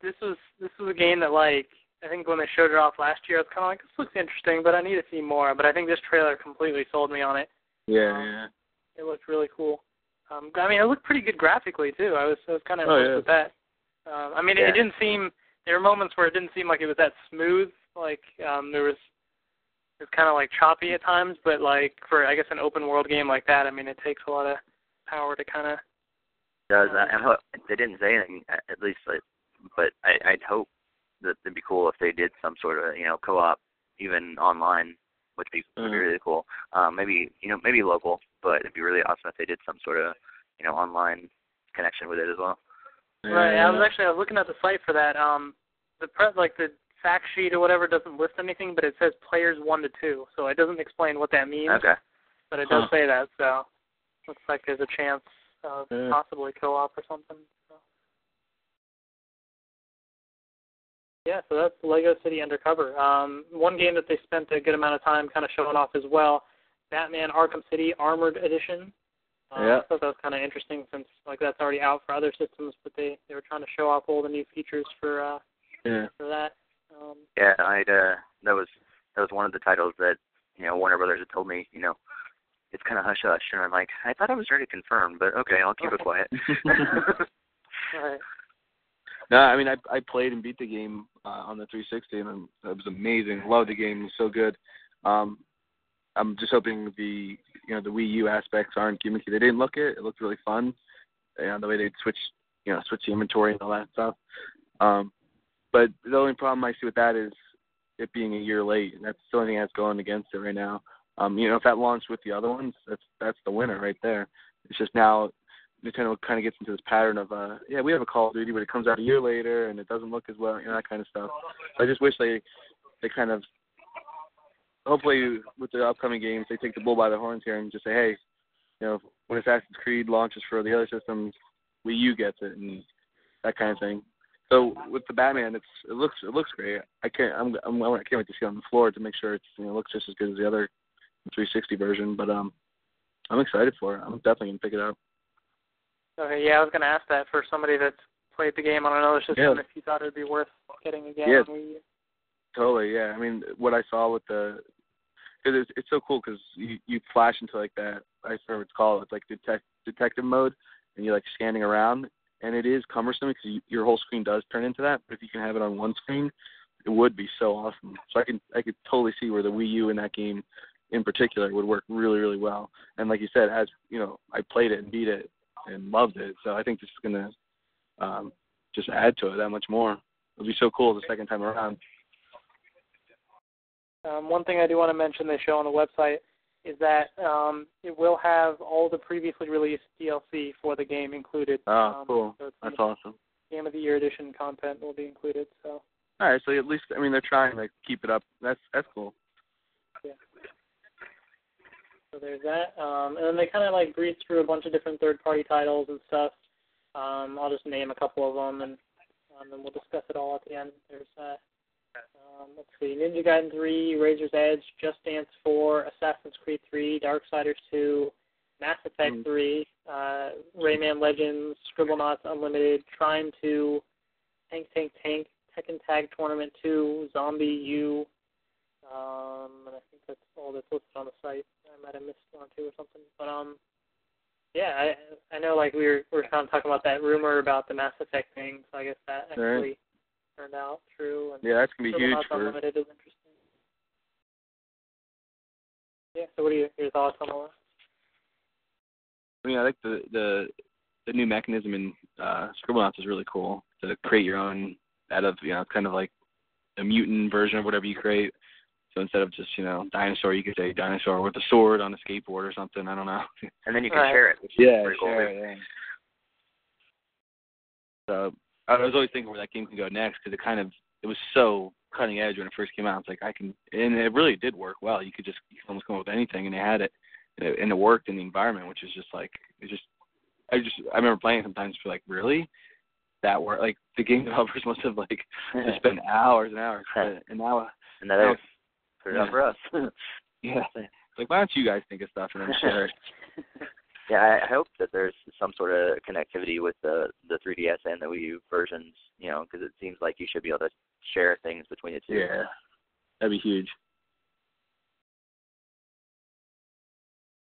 this was a game that like I think when they showed it off last year, I was kind of like this looks interesting, but I need to see more. But I think this trailer completely sold me on it. Yeah. It looked really cool. It looked pretty good graphically too. I was kind of impressed with that. It didn't seem. There were moments where it didn't seem like it was that smooth. Like it's kind of like choppy at times. But like for I guess an open world game like that, it takes a lot of power to kind of. Does I hope they didn't say anything at least, like, but I'd hope that it'd be cool if they did some sort of co-op even online, which would be really cool. Maybe local, but it'd be really awesome if they did some sort of online connection with it as well. Right, I was looking at the site for that. The fact sheet or whatever doesn't list anything, but it says players 1 to 2, so it doesn't explain what that means. Okay. But it does say that, so looks like there's a chance of possibly co-op or something. So. Yeah, so that's Lego City Undercover. One game that they spent a good amount of time kind of showing off as well, Batman Arkham City Armored Edition. I thought that was kind of interesting since like that's already out for other systems, but they were trying to show off all the new features for that. That was one of the titles that Warner Brothers had told me it's kind of hush hush, and I'm like, I thought I was already confirmed, but okay, I'll keep it quiet. All right. No, I mean I played and beat the game on the 360, and it was amazing. Loved the game, it was so good. I'm just hoping the Wii U aspects aren't gimmicky. They didn't look it. It looked really fun, the way they'd switch the inventory and all that stuff. But the only problem I see with that is it being a year late, and that's the only thing that's going against it right now. If that launched with the other ones, that's the winner right there. It's just now Nintendo kind of gets into this pattern of, we have a Call of Duty, but it comes out a year later, and it doesn't look as well, that kind of stuff. So I just wish they kind of, hopefully with the upcoming games, they take the bull by the horns here and just say, hey, when Assassin's Creed launches for the other systems, Wii U gets it and that kind of thing. So with the Batman, it looks great. I can't wait to see it on the floor to make sure it looks just as good as the other 360 version. But I'm excited for it. I'm definitely gonna pick it up. Okay, yeah, I was gonna ask that for somebody that's played the game on another system if you thought it'd be worth getting again on Wii U. Totally, yeah. I mean, what I saw with it's so cool because you flash into like that, I don't remember what it's called, it's like detective mode, and you're like scanning around, and it is cumbersome because your whole screen does turn into that, but if you can have it on one screen, it would be so awesome. So I could totally see where the Wii U in that game in particular would work really, really well. And like you said, as I played it and beat it and loved it, so I think this is going to just add to it that much more. It'll be so cool the second time around. One thing I do want to mention they show on the website is that it will have all the previously released DLC for the game included. Oh, cool. So that's awesome. Game of the Year edition content will be included. So. All right, so at least, they're trying to keep it up. That's cool. Yeah. So there's that. And then they kind of breeze through a bunch of different third-party titles and stuff. I'll just name a couple of them, and then we'll discuss it all at the end. There's that. Let's see, Ninja Gaiden 3, Razor's Edge, Just Dance 4, Assassin's Creed 3, Darksiders 2, Mass Effect 3, Rayman Legends, Scribblenauts Unlimited, Trine 2, Tank, Tekken Tag Tournament 2, Zombie U, and I think that's all that's listed on the site. I might have missed one or two or something. But, I know we were kind of talking about that rumor about the Mass Effect thing, so I guess that actually... Right. Turned out true. And that's going to be huge for it. Is interesting. Yeah, so what are your thoughts on all that? I like the new mechanism in Scribblenauts is really cool to create your own out of, kind of like a mutant version of whatever you create. So instead of just, dinosaur, you could say dinosaur with a sword on a skateboard or something. I don't know. And then you can share it, which is pretty cool. Yeah. So, I was always thinking where that game can go next because it was so cutting edge when it first came out. It's like and it really did work well. You could almost come up with anything, and they had it, and it worked in the environment, which is just like I remember playing sometimes for really that work. Like the game developers must have just spent hours and hours, and now put it up for us. Why don't you guys think of stuff and then share it? Yeah, I hope that there's some sort of connectivity with the 3DS and the Wii U versions, because it seems like you should be able to share things between the two. Yeah, that'd be huge.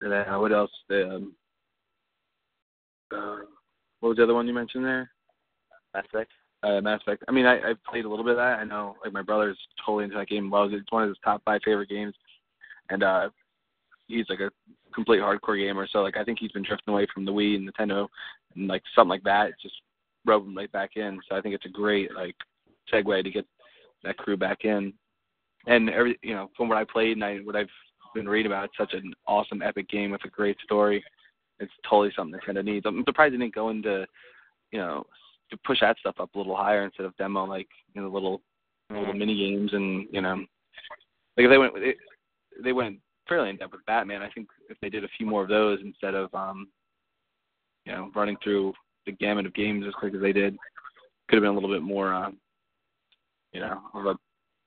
And then what else? What was the other one you mentioned there? Mass Effect. Mass Effect. I played a little bit of that. I know my brother's totally into that game, loves it. It's one of his top 5 favorite games. And he's a complete hardcore gamer, so I think he's been drifting away from the Wii and Nintendo and something like that. It's just rubbing right back in. So I think it's a great segue to get that crew back in. And from what I played and what I've been reading about, it's such an awesome epic game with a great story. It's totally something Nintendo needs. I'm surprised they didn't go into to push that stuff up a little higher instead of demo the little all the mini games, and you know, like if they went they went fairly in depth with Batman. I think if they did a few more of those instead of you know, running through the gamut of games as quick as they did, could have been a little bit more you know, of a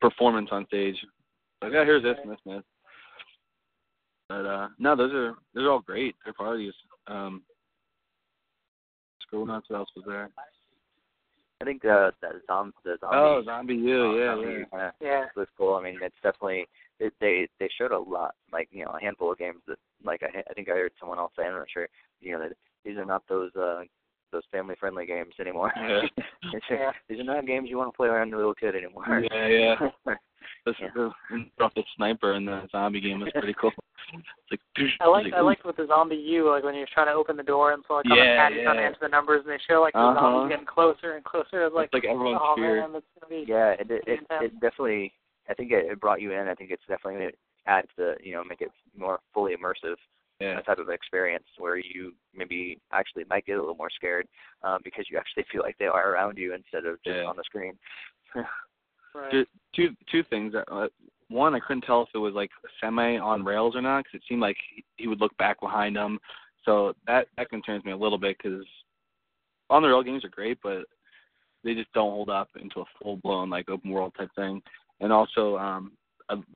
performance on stage. Like, oh, here's this and this and this. But no, those are all great. They're parties. Scribblenauts, what else was there? I think the zombie. Oh, Zombie U, yeah. It was cool. I mean, it's definitely they showed a lot, like, you know, a handful of games that, like, I think I heard someone else say, I'm not sure, you know, that these are not those family-friendly games anymore. Yeah. These are not games you want to play around your little kid anymore. Yeah. The sniper in the zombie game was pretty cool. Like, I liked with the Zombie U, like when you're trying to open the door and so trying to answer the numbers, and they show like the zombies getting closer and closer. It's like everyone's feared. Yeah, it definitely. I think it brought you in. I think it's definitely adds the, you know, make it more fully immersive. Yeah. Type of experience where you maybe actually might get a little more scared because you actually feel like they are around you instead of just on the screen. Right. Two things. One, I couldn't tell if it was like semi on rails or not, because it seemed like he would look back behind him. So that concerns me a little bit, because on the rail games are great, but they just don't hold up into a full blown like open world type thing. And also,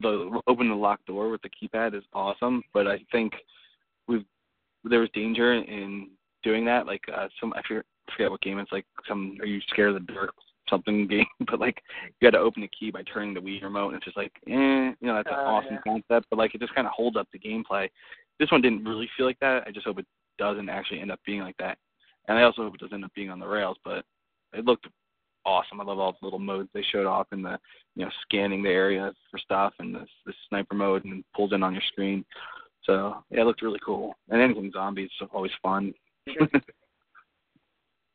the open the locked door with the keypad is awesome, but I think there was danger in doing that. Like I forget what game it's like. Are you scared of the dark? Something game, but like you had to open the key by turning the Wii remote, and it's just like, you know, that's an awesome concept, but like it just kind of holds up the gameplay. This one didn't really feel like that. I just hope it doesn't actually end up being like that, and I also hope it doesn't end up being on the rails. But it looked awesome. I love all the little modes they showed off, in the, you know, scanning the area for stuff, and the sniper mode, and pulls in on your screen. So yeah, it looked really cool. And anything zombies is always fun. Sure.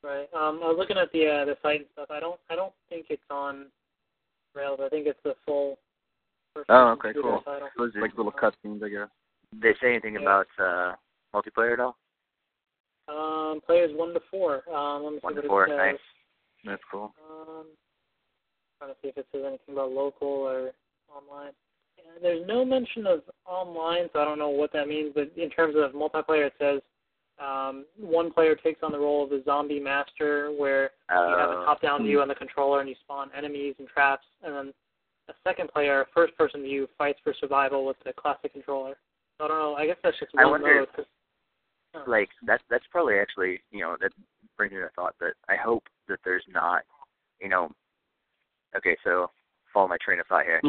Right. I was looking at the site and stuff. I don't think it's on Rails. I think it's the full. Oh, okay, cool. Those like little cutscenes, I guess. Did they say anything about multiplayer at all? Players 1 to 4. Let me see 1 to 4. Nice. That's cool. Trying to see if it says anything about local or online. Yeah, there's no mention of online, so I don't know what that means. But in terms of multiplayer, it says. One player takes on the role of the zombie master, where you have a top-down view on the controller and you spawn enemies and traps, and then a second player, first-person view, fights for survival with the classic controller. So I don't know. I guess that's just one mode. Like that's probably actually, you know, that brings me to the thought that I hope that there's not, you know. Okay, so follow my train of thought here.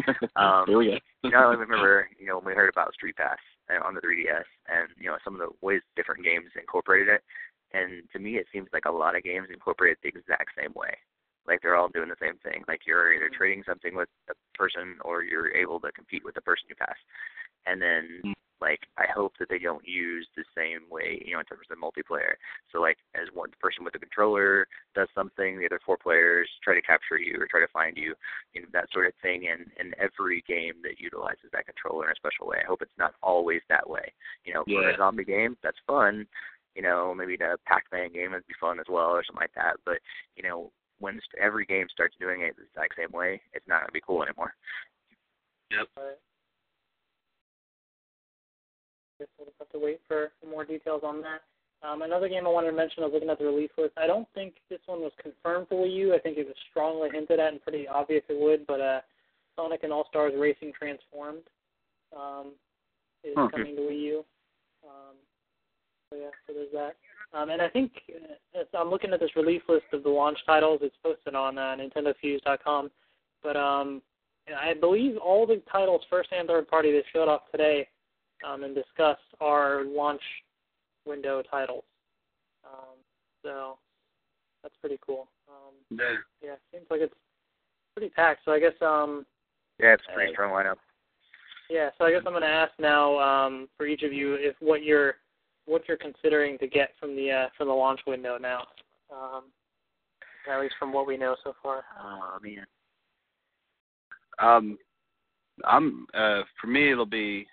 Here we go. You know, I remember, you know, when we heard about Street Pass on the 3DS, and, you know, some of the ways different games incorporated it. And to me, it seems like a lot of games incorporate it the exact same way. Like, they're all doing the same thing. Like, you're either trading something with a person, or you're able to compete with the person you pass. And then, like, I hope that they don't use the same way, you know, in terms of multiplayer. So, like, as one person with the controller does something, the other four players try to capture you or try to find you, you know, that sort of thing. And every game that utilizes that controller in a special way, I hope it's not always that way. You know, for a zombie game, that's fun. You know, maybe the Pac-Man game would be fun as well, or something like that. But, you know, when every game starts doing it the exact same way, it's not going to be cool anymore. Yep. I guess we'll have to wait for more details on that. Another game I wanted to mention, I was looking at the release list. I don't think this one was confirmed for Wii U. I think it was strongly hinted at and pretty obvious it would, but Sonic and All-Stars Racing Transformed is coming to Wii U. So there's that. And I think, as I'm looking at this release list of the launch titles, it's posted on NintendoFuse.com, but I believe all the titles, first and third party, that showed off today and discussed our launch window titles. So that's pretty cool. Yeah, seems like it's pretty packed. So I guess it's a pretty strong lineup. Yeah, so I guess I'm going to ask now for each of you if what you're considering to get from the launch window now, at least from what we know so far. Oh man. For me it'll be.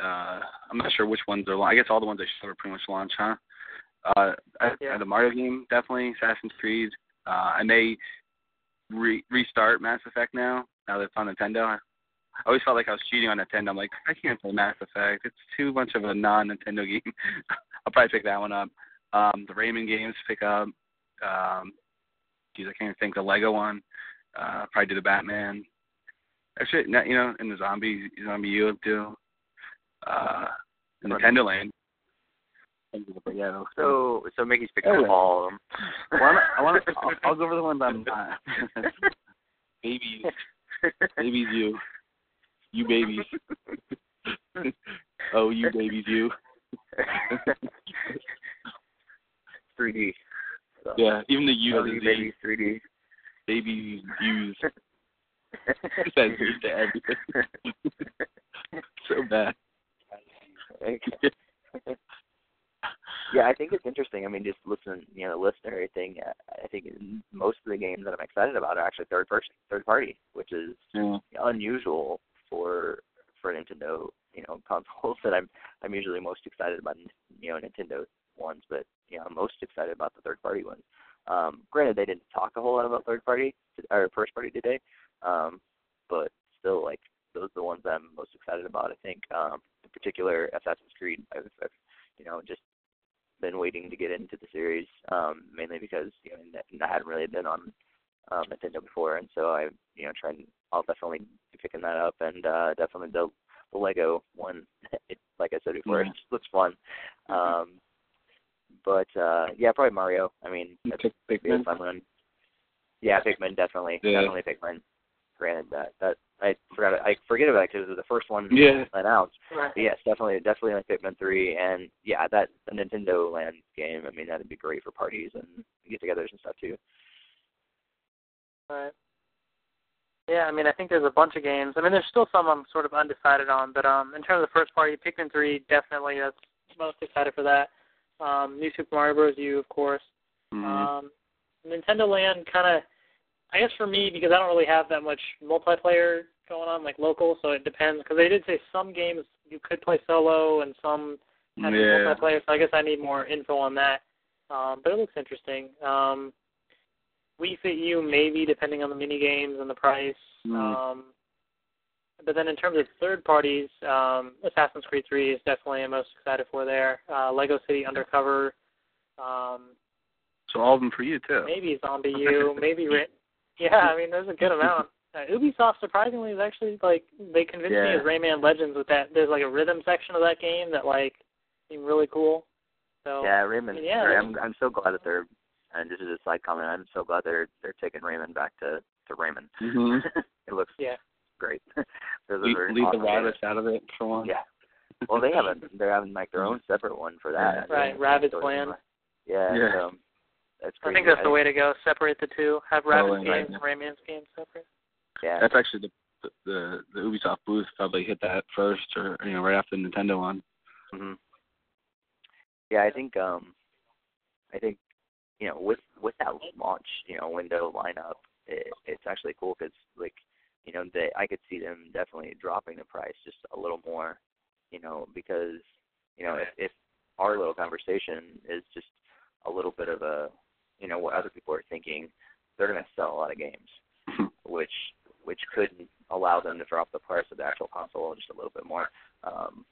I'm not sure which ones are launched. I guess all the ones I showed are pretty much launched, huh? The Mario game, definitely. Assassin's Creed. I may restart Mass Effect now that it's on Nintendo. I always felt like I was cheating on Nintendo. I'm like, I can't play Mass Effect. It's too much of a non-Nintendo game. I'll probably pick that one up. The Rayman games pick up. Geez, I can't think of the Lego one. Probably do the Batman. Actually, you know, and the Zombie U too. Nintendo Land. Yeah, so Mickey's picking up all of them. I'll go over the ones I'm not. Babies you. You babies. Oh, you babies you. 3D. So. Yeah, even the U. Oh, you babies 3D. Babies use. Says you to everything. So bad. Yeah, I think it's interesting. I mean, just listen to everything. I think most of the games that I'm excited about are actually third party, which is unusual for Nintendo, consoles. That I'm usually most excited about, Nintendo ones, but I'm most excited about the third party ones. Granted, they didn't talk a whole lot about third party or first party today, but still, like, those are the ones that I'm most excited about. I think, in particular, Assassin's Creed. I've just been waiting to get into the series, mainly because I hadn't really been on Nintendo before, and so I I'll definitely be picking that up, and definitely the Lego one. It, like I said before, it just looks fun. Probably Mario. I mean, that's a fun one. Yeah, Pikmin definitely Pikmin. Granted that I forget about it because it was the first one announced. Right. But yes, definitely like Pikmin 3, and that the Nintendo Land game. I mean, that'd be great for parties and get-togethers and stuff too. Right. Yeah, I mean, I think there's a bunch of games. I mean, there's still some I'm sort of undecided on, but in terms of the first party, Pikmin 3 definitely. That's most excited for that. New Super Mario Bros. U, of course. Mm-hmm. Nintendo Land kind of. I guess for me, because I don't really have that much multiplayer going on, like local, so it depends. Because they did say some games you could play solo and some have multiplayer, so I guess I need more info on that. But it looks interesting. Wii Fit U, maybe, depending on the mini games and the price. But then in terms of third parties, Assassin's Creed 3 is definitely I'm most excited for there. Lego City Undercover. So all of them for you, too. Maybe Zombie U, maybe... Yeah, I mean, there's a good amount. Ubisoft, surprisingly, is actually, like, they convinced me of Rayman Legends with that. There's, like, a rhythm section of that game that, like, seemed really cool. So, yeah, Rayman. I mean, I'm so glad that they're, and this is a side comment, I'm so glad they're taking Rayman back to Rayman. Mm-hmm. It looks great. Leave awesome the rabbits out of it for one. Yeah. Well, they're having, like, their own separate one for that. Right, Rabbits Land. Yeah. So, I think that's the way to go. Separate the two. Have Rabbit's games and Rayman's games separate. Yeah, that's actually the Ubisoft booth probably hit that first, or right after the Nintendo one. Mm-hmm. Yeah, I think with that launch window lineup, it's actually cool because I could see them definitely dropping the price just a little more, because if our little conversation is just a little bit of a what other people are thinking, they're going to sell a lot of games, which could allow them to drop the price of the actual console just a little bit more,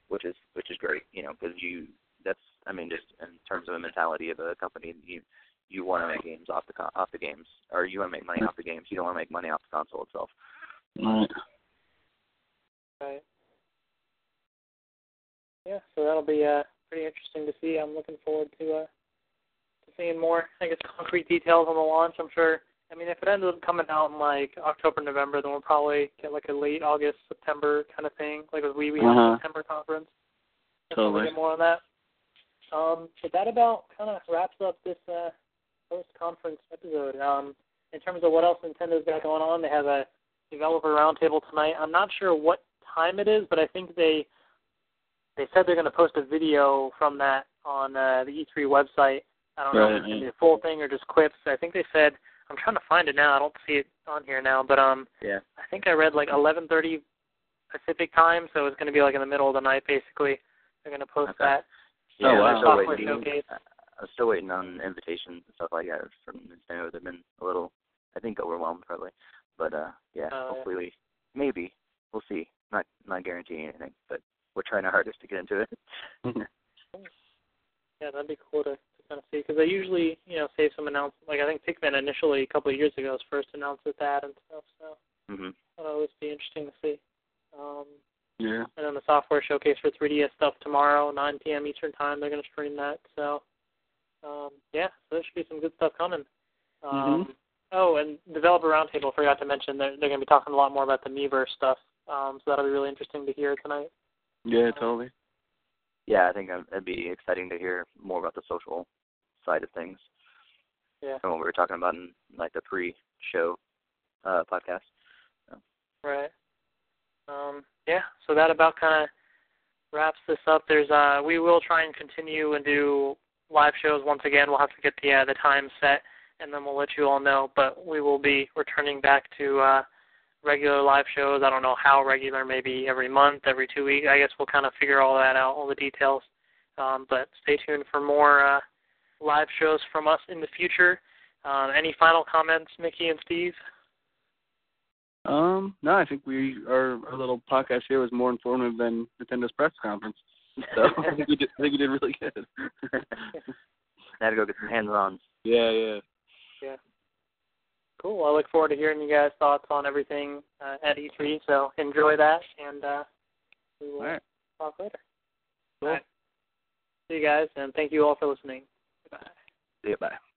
which is great, because just in terms of the mentality of a company, you want to make games off the games, or you want to make money off the games. You don't want to make money off the console itself. Right. Yeah, so that'll be pretty interesting to see. I'm looking forward to. Seeing more, I guess, concrete details on the launch, I'm sure. I mean, if it ends up coming out in, like, October, November, then we'll probably get, like, a late August, September kind of thing, like with Wii U September conference. Totally. Get more on that. But that about kind of wraps up this post-conference episode. In terms of what else Nintendo's got going on, they have a developer roundtable tonight. I'm not sure what time it is, but I think they said they're going to post a video from that on the E3 website. I don't know if it's going to be the full thing or just clips. I think they said, I'm trying to find it now. I don't see it on here now, but I think I read like 11:30 Pacific time, so it's going to be like in the middle of the night, basically. They're going to post that. Yeah, I'm still waiting on invitations and stuff like that from Nintendo. They've been a little I think overwhelmed probably. But hopefully we maybe we'll see. Not guaranteeing anything, but we're trying our hardest to get into it. Yeah, that'd be cool to kind of see, because they usually, save some announcement. Like I think Pikmin initially a couple of years ago was first announced with that and stuff. So that'll always be interesting to see. Yeah. And then the software showcase for 3DS stuff tomorrow, 9 p.m. Eastern time. They're going to stream that. So, so there should be some good stuff coming. Oh, and Developer Roundtable, forgot to mention, they're going to be talking a lot more about the Miiverse stuff. So that'll be really interesting to hear tonight. Yeah, totally. Yeah, I think it'd be exciting to hear more about the social side of things. Yeah. And what we were talking about in like the pre-show podcast. So. Right. So that about kind of wraps this up. There's we will try and continue and do live shows once again. We'll have to get the time set, and then we'll let you all know. But we will be returning back to regular live shows. I don't know how regular, maybe every month, every 2 weeks. I guess we'll kind of figure all that out, all the details. But stay tuned for more live shows from us in the future. Any final comments, Mickey and Steve? No, I think our little podcast here was more informative than Nintendo's press conference. So I think we did really good. I had to go get some hands-on. Yeah. Cool. Well, I look forward to hearing you guys' thoughts on everything at E3. So enjoy that, and we will talk later. Cool. All right. See you guys, and thank you all for listening. Goodbye. See you. Bye.